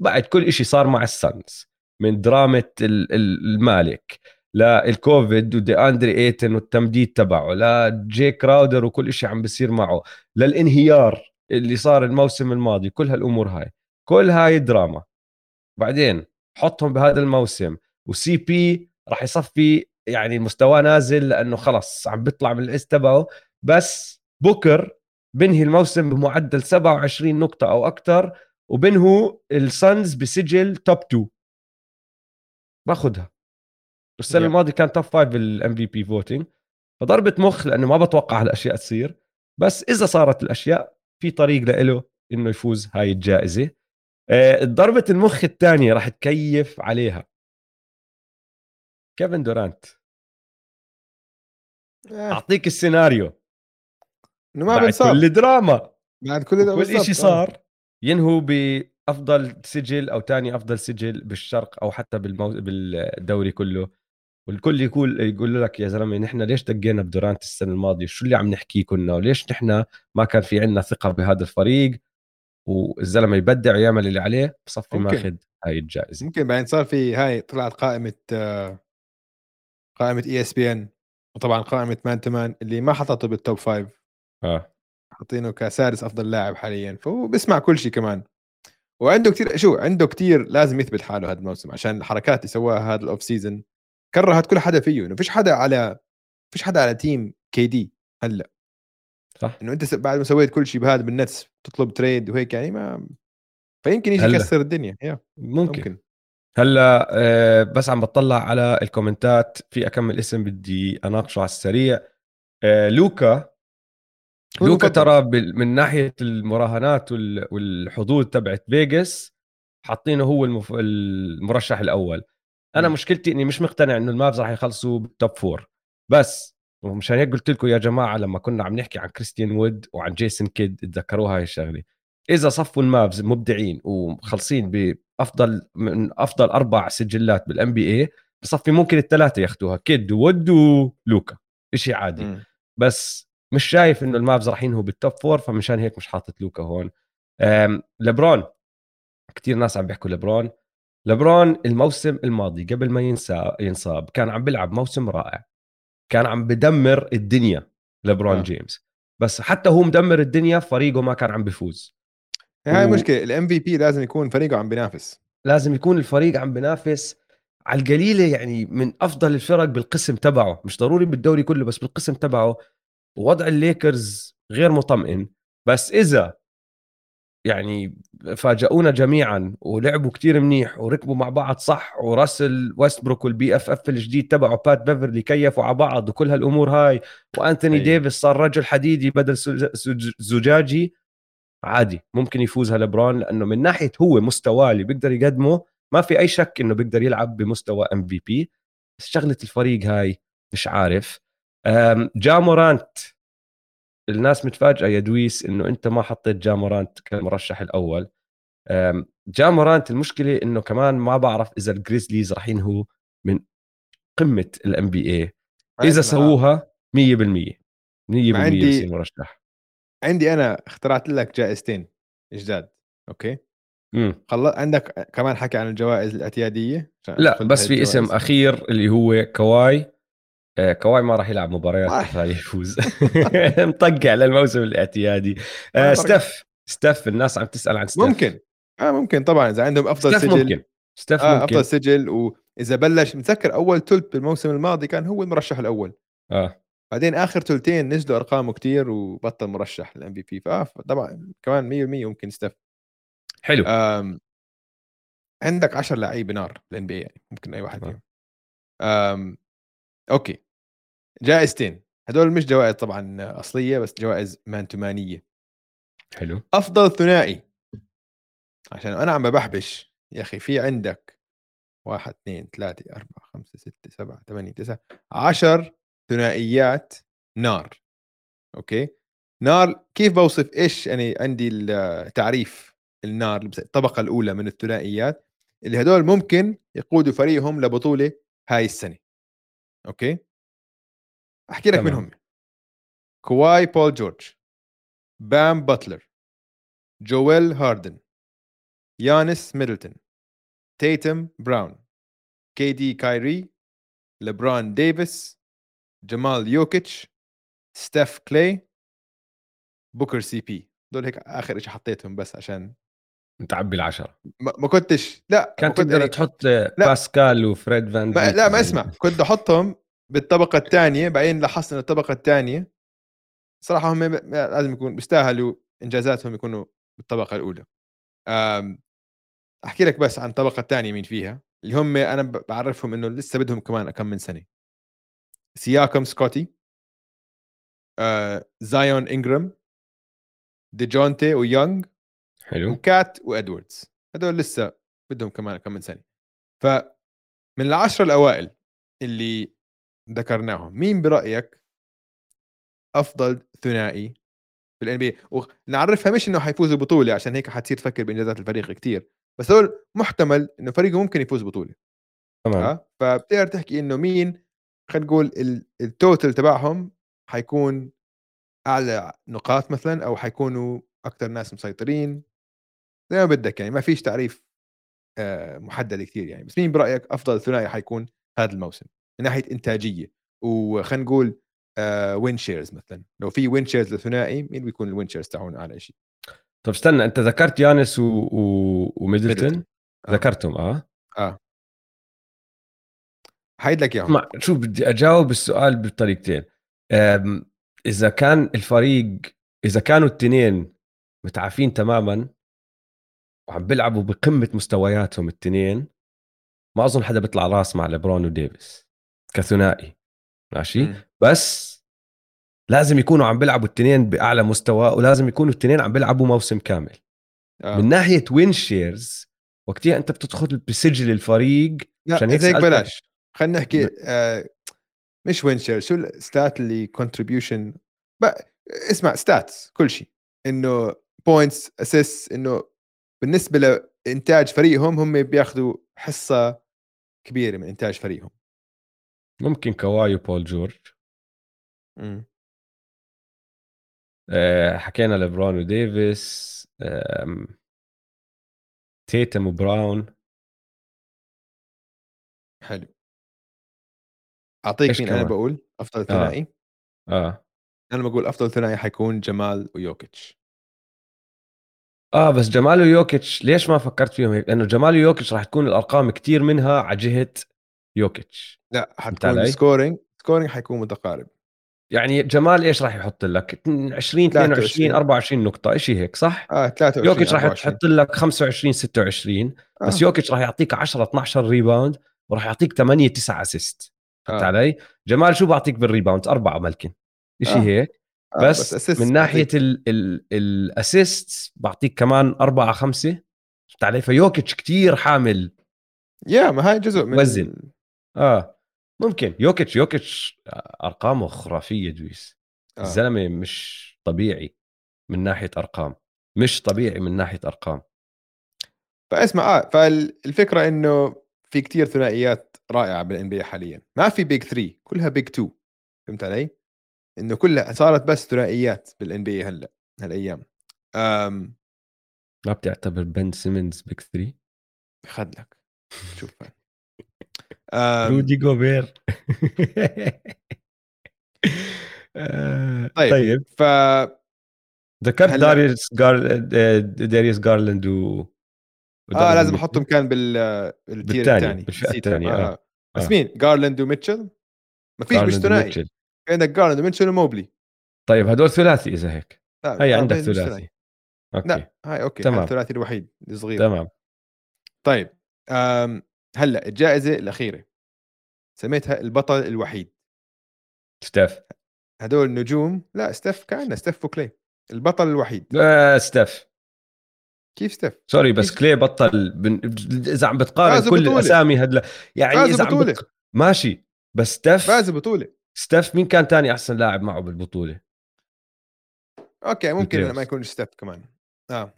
بعد كل إشي صار مع السانز، من درامة المالك للكوفيد ودي أندري ايتن والتمديد تبعه لجي كراودر وكل إشي عم بيصير معه، للانهيار اللي صار الموسم الماضي، كل هالأمور هاي، كل هاي دراما. بعدين حطهم بهذا الموسم وسي بي راح يصفي يعني مستوى نازل لأنه خلص عم بيطلع من الإس تبعه. بس بوكر بنهي الموسم بمعدل 27 نقطة أو أكتر، وبينه السانز بسجل توب 2 باخدها. السنة الماضية كان توب 5 بالMVP voting، فضربت مخ لأنه ما بتوقع هالأشياء تصير، بس إذا صارت الأشياء في طريق لإله إنه يفوز هاي الجائزة. ضربة المخ الثانية راح تكيف عليها كيفن دورانت. أعطيك السيناريو إنه ما بنصاب كل دراما بعد كل إشي صار ينهو بأفضل سجل أو تاني أفضل سجل بالشرق أو حتى بالدوري كله، والكل يقول لك يا زلمة نحن ليش دقينا بدورانت السنة الماضية؟ شو اللي عم نحكيه كنا؟ وليش نحن ما كان في عنا ثقة بهذا الفريق؟ والزلمة يبدع ويعمل اللي عليه، بصفي ماخد هاي الجائزة. ممكن بعدين صار في هاي طلعت قائمة ESPN وطبعا قائمة مان تمان اللي ما حطته بالتوب 5 حاطينه كسادس أفضل لاعب حاليا، فهو بسمع كل شيء كمان، وعنده كتير لازم يثبت حاله هذا الموسم عشان الحركات اللي سواها هذا الأوف سيزن كرهت كل حدا فيه. إنه فيش حدا على تيم KD هلا، صح؟ إنه أنت بعد ما سويت كل شيء بهذا بالنتس تطلب تريد وهيك يعني ما، فيمكن يجي يكسر الدنيا. ممكن. هلا بس عم بطلع على الكومنتات، في أكمل اسم بدي أناقشه على السريع. لوكا ترى من ناحية المراهنات والحظوظ تبعت فيغاس حاطينه هو المرشح الأول. أنا مشكلتي إني مش مقتنع إنه المافز راح يخلصوا بالتوب فور، بس ومشان هيك قلت لكم يا جماعة لما كنا عم نحكي عن كريستيان وود وعن جيسون كيد اتذكروها هاي الشغلة. إذا صفوا المافز مبدعين وخلصين بأفضل من أفضل 4 سجلات بالNBA بصفي ممكن ال3 ياخدوها، كيد وود ولوكا، إشي عادي. بس مش شايف انه المافز رايحين هو بالتوب 4، فمشان هيك مش حاطط لوكا هون. لبرون كتير ناس عم بيحكوا لبرون الموسم الماضي قبل ما ينصاب كان عم بيلعب موسم رائع، كان عم بدمر الدنيا لبرون جيمس، بس حتى هو مدمر الدنيا فريقه ما كان عم بيفوز. هاي مشكلة الMVP لازم يكون فريقه عم بينافس، لازم يكون الفريق عم بينافس على القليلة، يعني من أفضل الفرق بالقسم تبعه، مش ضروري بالدوري كله بس بالقسم تبعه. وضع الليكرز غير مطمئن، بس إذا يعني فاجأونا جميعا ولعبوا كتير منيح وركبوا مع بعض صح، وراسل ويستبروك والBFF الجديد تبعه بات بيفرلي كيفوا على بعض وكل هالأمور هاي، وأنتوني ديفيس صار رجل حديدي بدل زجاجي، عادي ممكن يفوزها لبرون، لأنه من ناحية هو مستوى اللي بيقدر يقدمه ما في أي شك إنه بيقدر يلعب بمستوى MVP، بس شغلة الفريق هاي مش عارف. جامورانت الناس متفاجئة يا دويس انه انت ما حطيت جامورانت كمرشح الاول. جامورانت المشكلة انه كمان ما بعرف اذا الجريزليز رايحين هو من قمة الNBA، اذا سووها 100% يصير مرشح. عندي انا اخترعت لك جائزتين جداد، اوكي؟ عندك كمان حكي عن الجوائز الاعتيادية، لا بس في اسم اخير اللي هو كواي. كواي ما راح يلعب مباريات عشان يفوز مطقع للموسم الاعتيادي. ستيف الناس عم تسأل عن ستيف، ممكن طبعا اذا عندهم افضل سجل ستيف ممكن افضل سجل، واذا بلش متذكر اول ثلث بالموسم الماضي كان هو المرشح الاول، بعدين اخر ثلثين نزلوا ارقامه كتير وبطل مرشح للMVP، فطبعا كمان 100% ممكن ستيف. حلو. عندك 10 لعيبه نار بالNBA يعني ممكن اي واحد فيهم. اوكي، جائزتين هدول مش جوائز طبعا اصليه بس جوائز مانتمانيه. حلو. افضل ثنائي، عشان انا عم ببحبش يا اخي، في عندك 1 2 3 4 5 6 7 8 9 10 ثنائيات نار. اوكي، نار كيف بوصف ايش؟ يعني عندي التعريف النار الطبقه الاولى من الثنائيات اللي هدول ممكن يقودوا فريقهم لبطوله هاي السنه. اوكي، احكي لك منهم: كواي بول جورج، بام باتلر، جويل هاردن، يانس ميدلتون، تيتم براون، KD كايري، لبران ديفيس، جمال يوكيتش، ستيف كلاي، بوكر CP. دول هيك اخر شيء حطيتهم بس عشان متعبي العشرة. ما كنتش، لا كنت تقدر يعني تحط باسكال وفريد فان، لا ما اسمع، كنت احطهم بالطبقة الثانية، بعدين لاحظت ان الطبقة الثانية صراحة هم لازم يكونوا بيستاهلوا انجازاتهم يكونوا بالطبقة الاولى. احكي لك بس عن طبقه ثانيه مين فيها اللي هم انا بعرفهم انه لسه بدهم كمان كم من سنه. سياكم سكوتي، زايون انجرام، ديجونتي ويونغ، حلو، وكات وادواردز، هذول لسه بدهم كمان كم من سنه. ف من العشرة الاوائل اللي ذكرناهم مين برايك افضل ثنائي في الان بي؟ ونعرفها مش انه حيفوزوا بطوله عشان هيك حتصير تفكر بانجازات الفريق كتير، بس هو محتمل انه فريقه ممكن يفوز بطوله، تمام؟ فبتقدر تحكي انه مين خلينا نقول التوتل تبعهم حيكون اعلى نقاط مثلا، او حيكونوا اكثر ناس مسيطرين، زي ما بدك يعني، ما فيش تعريف محدد كتير يعني. بس مين برايك افضل ثنائي حيكون هذا الموسم من ناحيه انتاجيه، وخلينا نقول وين شيرز مثلا، لو في وين شيرز للثنائي مين بيكون الوين شيرز تاعون على شيء؟ طب استنى، انت ذكرت يانس وميدلتون ذكرتهم حيد لك اياهم. شو بدي اجاوب السؤال بطريقتين. اذا كان الفريق، اذا كانوا الاثنين متعافين تماما وعم بيلعبوا بقمه مستوياتهم الاثنين، ما اظن حدا بيطلع راس مع ليبرون وديفيس كثنائي، ماشي؟ بس لازم يكونوا عم بيلعبوا الاثنين باعلى مستوى، ولازم يكونوا الاثنين عم بيلعبوا موسم كامل. من ناحيه وين شيرز وقتها انت بتدخل بسجل الفريق، عشان هيك بلاش خلينا نحكي مش وين شيرز، شو الستات اللي كونتريبيوشن، اسمع ستاتس كل شيء، انه بوينتس اسيس، انه بالنسبه لانتاج فريقهم هم بياخذوا حصه كبيره من انتاج فريقهم. ممكن كواي وبول جورج، حكينا ليبرون وديفيس، تيتم وبراون. حلو، اعطيك مين كمان. انا بقول افضل ثنائي، انا بقول افضل ثنائي حيكون جمال ويوكيتش. بس جمال ويوكيتش ليش ما فكرت فيهم هيك؟ لانه جمال ويوكيتش راح تكون الارقام كتير منها على جهه يوكيتش، لا حتكون سكورينج حيكون متقارب. يعني جمال ايش راح يحط لك 20 22 24 نقطه شيء هيك، صح؟ 23. يوكيتش راح يحط لك 25 26 بس يوكيتش راح يعطيك 10 12 ريباوند، وراح يعطيك 8 9 اسيست. فهمت علي؟ جمال شو بعطيك بالريباوند؟ 4 ممكن شيء هيك، بس من ناحيه الاسيست بعطيك كمان 4 5. فهمت علي؟ فيوكيتش كتير حامل، ما هاي جزء من وزن. ممكن يوكيتش ارقامه خرافيه دويس. الزلمه مش طبيعي من ناحيه ارقام، مش طبيعي من ناحيه ارقام. فاسمع، فالفكره انه في كتير ثنائيات رائعه بالان بي حاليا، ما في بيج 3، كلها بيج 2. فهمت علي؟ انه كلها صارت بس ثنائيات بالان بي هلا هالايام. ما بتعتبر بن سيمنز بيج 3؟ خد لك شوف رودي غوبير. طيب ذكرت داريوس غارلاند لازم احطهم كان بالتير الثاني. بس مين؟ غارلاند وميتشل ما فيش، مش ثنائي. عندك غارلاند وميتشل وموبلي. طيب هدول ثلاثي اذا هيك. هاي عندك ثلاثي. لا هاي اوكي، الثلاثي الوحيد الصغير، تمام. طيب هلا الجائزه الاخيره سميتها البطل الوحيد. ستيف. هدول النجوم، لا ستيف كان، ستيف وكلي البطل الوحيد. ستيف كيف؟ ستيف سوري بس كلي بطل. اذا عم بتقارن كل الاسامي هدول يعني اذا عم ماشي، بس ستيف فاز بطوله. ستيف مين كان تاني احسن لاعب معه بالبطوله؟ اوكي ممكن ما يكون ستيف كمان.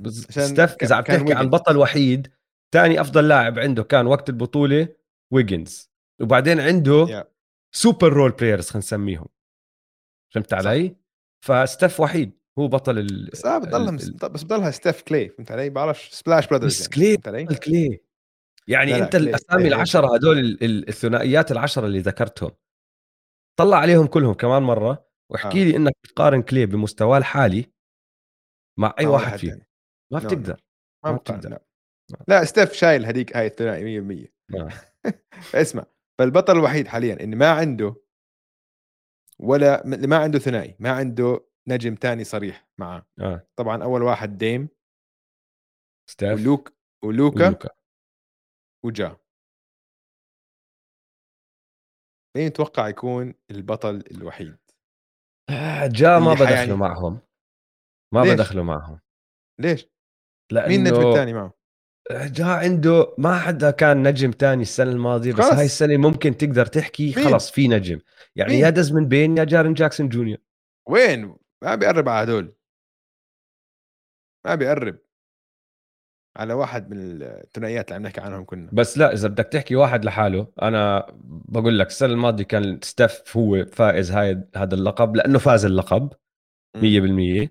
ستيف اذا عم تحكي عن بطل وحيد، تاني أفضل لاعب عنده كان وقت البطولة ويجنز، وبعدين عنده سوبر رول بلايرز خلينا نسميهم. فهمت علي؟ فستيف وحيد هو بطل بس بضلها ستيف كلي. فهمت علي؟ بعرفش سبلاش برادرز كلي يعني. لا انت كلي. الأسامي العشرة هدول، الثنائيات العشرة اللي ذكرتهم، طلع عليهم كلهم كمان مرة واحكي لي انك بتقارن كلي بمستواه الحالي مع اي واحد فيهم. ما بتقدر، ما بتقدر. لا ستيف شايل هديك هاي الثنائي 100%. اسمع، فالبطل الوحيد حاليا ان ما عنده ولا ما عنده ثنائي، ما عنده نجم تاني صريح معه. طبعا اول واحد ديم، ستاف ولوكا وجا. مين يتوقع يكون البطل الوحيد؟ جا ما بدخلوا معهم، ما بدخلوا معهم. ليش؟ لأنه مين النجم الثاني معه؟ جا عنده، ما حدا كان نجم تاني السنة الماضية، بس هاي السنة ممكن تقدر تحكي خلص في نجم، يعني يا دزمن بين يا جارن جاكسون جونيور. وين؟ ما بيقرب على هدول، ما بيقرب على واحد من الثنائيات اللي عم نحكي عنهم كنا. بس لا، إذا بدك تحكي واحد لحاله، أنا بقول لك السنة الماضية كان ستيف هو فائز هذا اللقب لأنه فاز اللقب 100%.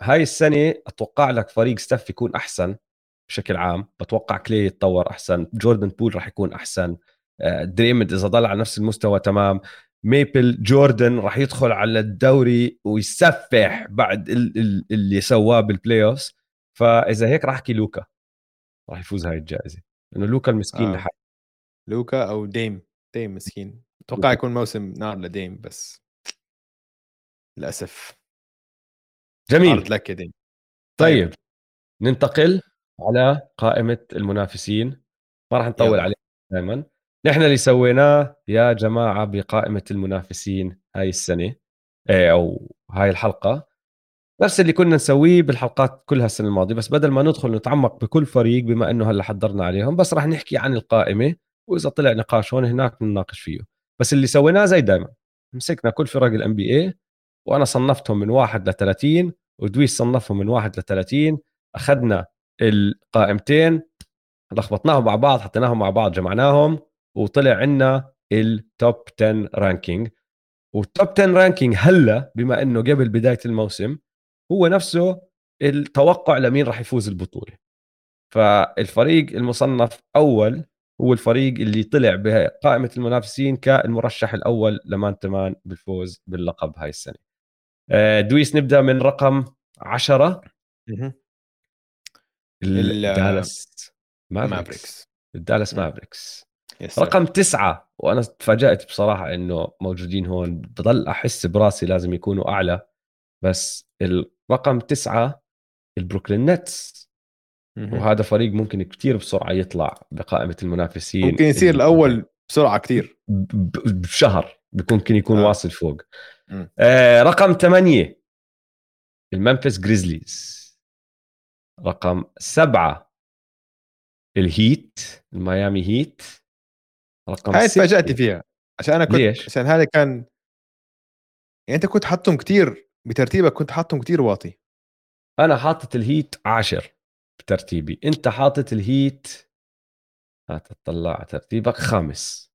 هاي السنة أتوقع لك فريق ستيف يكون أحسن بشكل عام، بتوقع كلي يتطور أحسن، جوردن بول راح يكون أحسن، دريمد إذا ضل على نفس المستوى تمام، ميبل جوردن راح يدخل على الدوري ويسفح بعد اللي سواه بالبلاي اوف. فإذا هيك راح أحكي لوكا راح يفوز هاي الجائزة، لأنه لوكا المسكين لحاله. لوكا أو ديم مسكين، أتوقع يكون موسم نار لديم، بس للأسف. جميل لك يا ديم. طيب ننتقل على قائمة المنافسين، ما راح نطول عليه دائما. نحن اللي سويناه يا جماعة بقائمة المنافسين هاي السنة أو هاي الحلقة، نفس اللي كنا نسويه بالحلقات كلها السنة الماضية، بس بدل ما ندخل نتعمق بكل فريق بما أنه هلأ حضرنا عليهم، بس راح نحكي عن القائمة، وإذا طلع نقاش هون هناك نناقش فيه. بس اللي سويناه زي دائما، مسكنا كل فرق ال NBA وأنا صنفتهم من 1 ل 30، ودويس صنفهم من 1 ل 30. أخذنا القائمتين لخبطناهم مع بعض، حطيناهم مع بعض، جمعناهم، وطلع عنا التوب 10 رانكينج. والتوب 10 رانكينج هلا بما انه قبل بدايه الموسم هو نفسه التوقع لمين راح يفوز البطوله. فالفريق المصنف اول هو الفريق اللي طلع بقائمه المنافسين كالمرشح الاول لمان بالفوز باللقب هاي السنه. دويس، نبدا من رقم 10 الدالاس مافريكس. الدالاس مافريكس رقم 9، وأنا تفاجأت بصراحة إنه موجودين هون، بضل أحس براسي لازم يكونوا أعلى، بس الرقم 9 البروكلين نتس، وهذا فريق ممكن كتير بسرعة يطلع بقائمة المنافسين، ممكن يصير الأول بسرعة كتير، بشهر ممكن يكون واصل فوق. رقم 8 الممفيس جريزليز، رقم 7 الهيت، الميامي هيت. رقم هاي تفاجأت فيها، عشان أنا كنت ليش؟ عشان هذا كان يعني أنت كنت حطهم كتير بترتيبك، كنت حطهم كتير واطي. أنا حاطت الهيت 10 بترتيبي، أنت حاطت الهيت، هتطلع ترتيبك 5.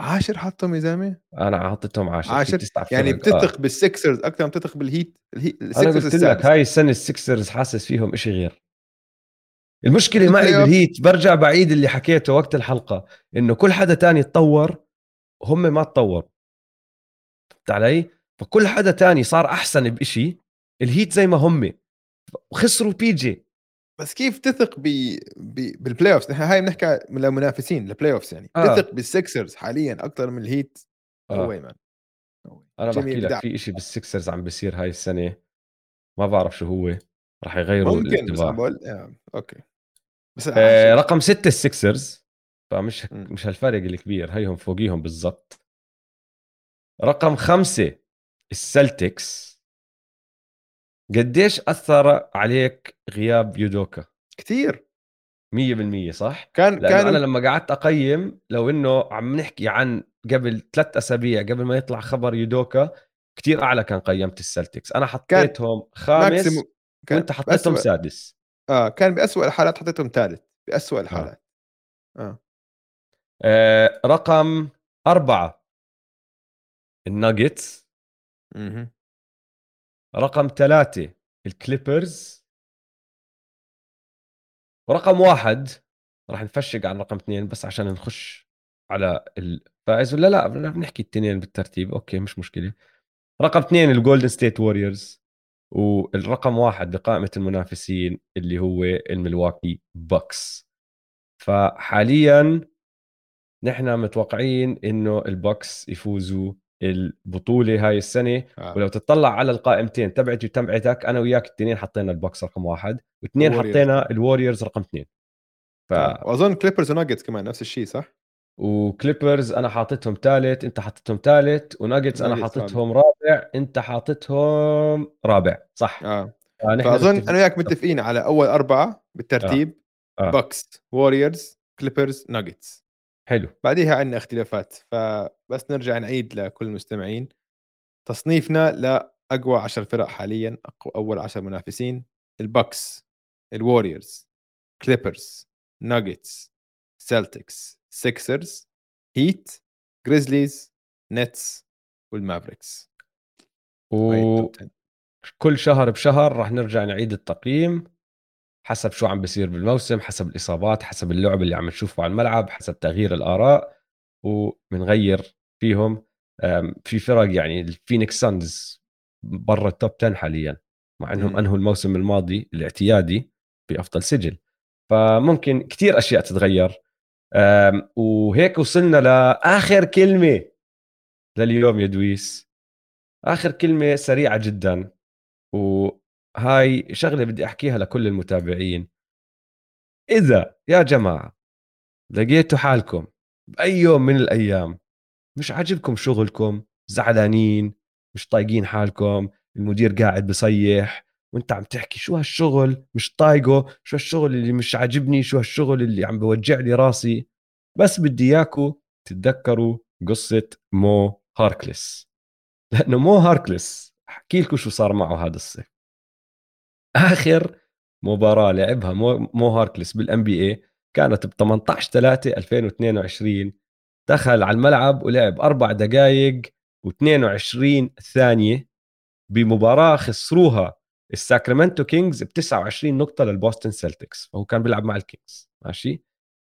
10 حطهم يا زلمة، أنا حاطتهم 10. يعني بتثق بالسكسرز أكثر من بتثق بالهيت. أنا قلت لك هاي السنة السكسرز حاسس فيهم إشي غير. المشكلة معي بالهيت، برجع بعيد اللي حكيته وقت الحلقة، إنه كل حدا تاني تطور هم ما تطور، فهمت علي؟ فكل حدا تاني صار أحسن بإشي، الهيت زي ما هم خسروا بيجي. بس كيف تثق بالبلاي أوفس؟ نحن هاي بنحكي من المنافسين للبلاي أوفس، يعني تثق بالسكسرز حاليا أكتر من الهيت. أنا بحكي لك في إشي بالسكسرز عم بيصير هاي السنة، ما بعرف شو هو، راح يغيروا الانتباه. أوكي. بس رقم 6 السكسرز، فمش مش هالفرق الكبير، هيهم فوقيهم بالضبط. رقم 5 السلتكس، قديش أثر عليك غياب يودوكا؟ كتير، 100% صح. كان أنا لما قعدت أقيم، لو إنه عم نحكي عن قبل 3 أسابيع قبل ما يطلع خبر يودوكا، كتير أعلى كان قيمة السلتكس. أنا حطيتهم 5 وانت حطيتهم 6. كان بأسوأ الحالات حطيتهم 3 بأسوأ الحالات. رقم 4 الناجتس، رقم 3 الكليبرز، ورقم 1 راح نفشق عن رقم 2 بس عشان نخش على الفائز. ولا لا بنحكي التنين بالترتيب، اوكي مش مشكلة. رقم 2 الجولدن ستيت ووريرز، والرقم 1 بقائمة المنافسين اللي هو الملواكي بوكس. فحاليا نحن متوقعين انه البوكس يفوزوا البطولة هاي السنة. ولو تطلع على القائمتين تبعتي وتبعتك، أنا وياك التنين حطينا البوكس رقم 1، واثنين حطينا الواريورز رقم 2. وأظن كليبرز وناجتس كمان نفس الشيء صح؟ وكليبرز أنا حاطتهم ثالث، أنت حاطتهم ثالث، وناجتس أنا حاطتهم رابع، أنت حاطتهم رابع صح؟ فأظن أنا وياك متفقين على أول 4 بالترتيب، بوكس، واريورز، كليبرز، ناجتس. حلو، بعديها عندنا اختلافات، فبس نرجع نعيد لكل المستمعين تصنيفنا لأقوى 10 فرق حاليا، أول 10 منافسين: البوكس، الواريورز، كليبرز، ناجتس، سلتكس، سيكسرز، هيت، جريزليز، نتس، والمافريكس. وكل شهر بشهر راح نرجع نعيد التقييم حسب شو عم بيصير بالموسم، حسب الإصابات، حسب اللعب اللي عم نشوفه على الملعب، حسب تغيير الآراء، ومنغير فيهم. في فرق يعني الفينيكس سانز برا التوب 10 حاليا، مع أنهم أنهوا الموسم الماضي الاعتيادي بأفضل سجل، فممكن كتير أشياء تتغير. وهيك وصلنا لآخر كلمة لليوم يا دويس، آخر كلمة سريعة جدا، وهاي شغلة بدي أحكيها لكل المتابعين. إذا يا جماعة لقيتوا حالكم بأي يوم من الأيام مش عاجبكم شغلكم، زعلانين، مش طايقين حالكم، المدير قاعد بصيح وانت عم تحكي شو هالشغل مش طايقه، شو هالشغل اللي مش عاجبني، شو هالشغل اللي عم بوجع لي راسي، بس بدي اياكم تتذكروا قصة مو هاركلس، لأنه مو هاركلس احكي لكم شو صار معه هذا الصيف. آخر مباراة لعبها مو هاركلس بالان بي اي كانت ب 18/3/2022، دخل على الملعب ولعب 4 دقائق و22 ثانية بمباراة خسروها الساكرامنتو كينجز ب 29 نقطة للبوستن سيلتكس، فهو كان بيلعب مع الكينجز ماشي.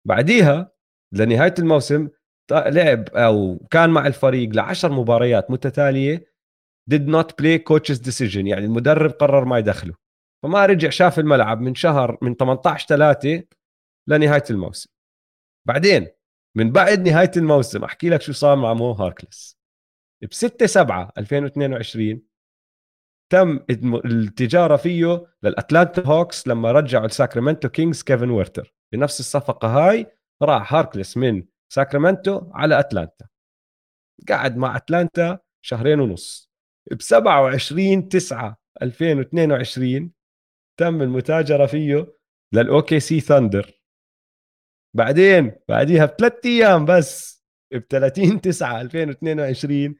بعديها لنهاية الموسم لعب أو كان مع الفريق ل10 مباريات متتالية did not play coach's decision، يعني المدرب قرر ما يدخله، فما رجع شاف الملعب من شهر، من 18/3 لنهاية الموسم. بعدين من بعد نهاية الموسم أحكي لك شو صار مع مو هاركلس. ب 6/7/2022 تم التجارة فيه للأتلانتا هوكس لما رجعوا لساكرامنتو كينجز كيفن ويرتر، بنفس الصفقة هاي راح هاركلس من ساكرامنتو على أتلانتا، قاعد مع أتلانتا 2.5 شهر. ب 27/9/2022 تم المتاجرة فيه للأوكي سي ثاندر. بعديها ب3 أيام بس ب 30/9/2022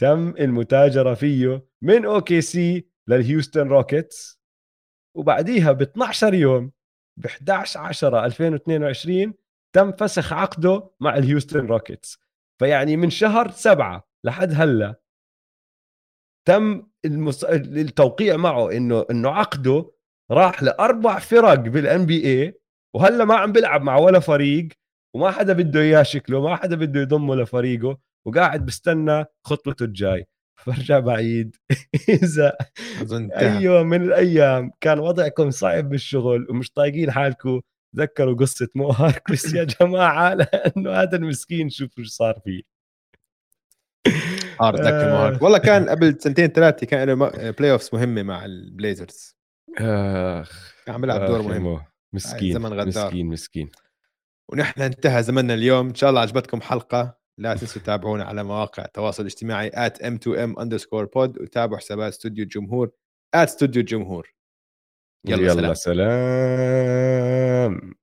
تم المتاجرة فيه من اوكي سي للهيوستن روكيتس. وبعديها ب 12 يوم ب 11/10/2022 تم فسخ عقده مع الهيوستن روكيتس. فيعني من شهر 7 لحد هلا تم التوقيع معه انه عقده راح ل4 فرق بالان بي اي، وهلا ما عم بلعب مع ولا فريق، وما حدا بده اياه، شكله ما حدا بده يضمه لفريقه، وقاعد بستنى خطوته الجاي. برجع بعيد، إذا أي يوم من الأيام كان وضعكم صعب بالشغل ومش طايقين حالكم، تذكروا قصة مو هاركلس يا جماعة، لأنه هذا المسكين شوفوا شو صار فيه. تذكر مو هاركلس والله، كان قبل 2-3 كان له بلاي أوفس مهمة مع البليزرز، عم بلعب دور مهم، مسكين. ونحن انتهى زمننا اليوم، إن شاء الله عجبتكم حلقة، لا تنسوا تتابعونا على مواقع التواصل الاجتماعي @m2m_pod، وتابعوا حسابات استوديو الجمهور @studio_الجمهور. يلا سلام.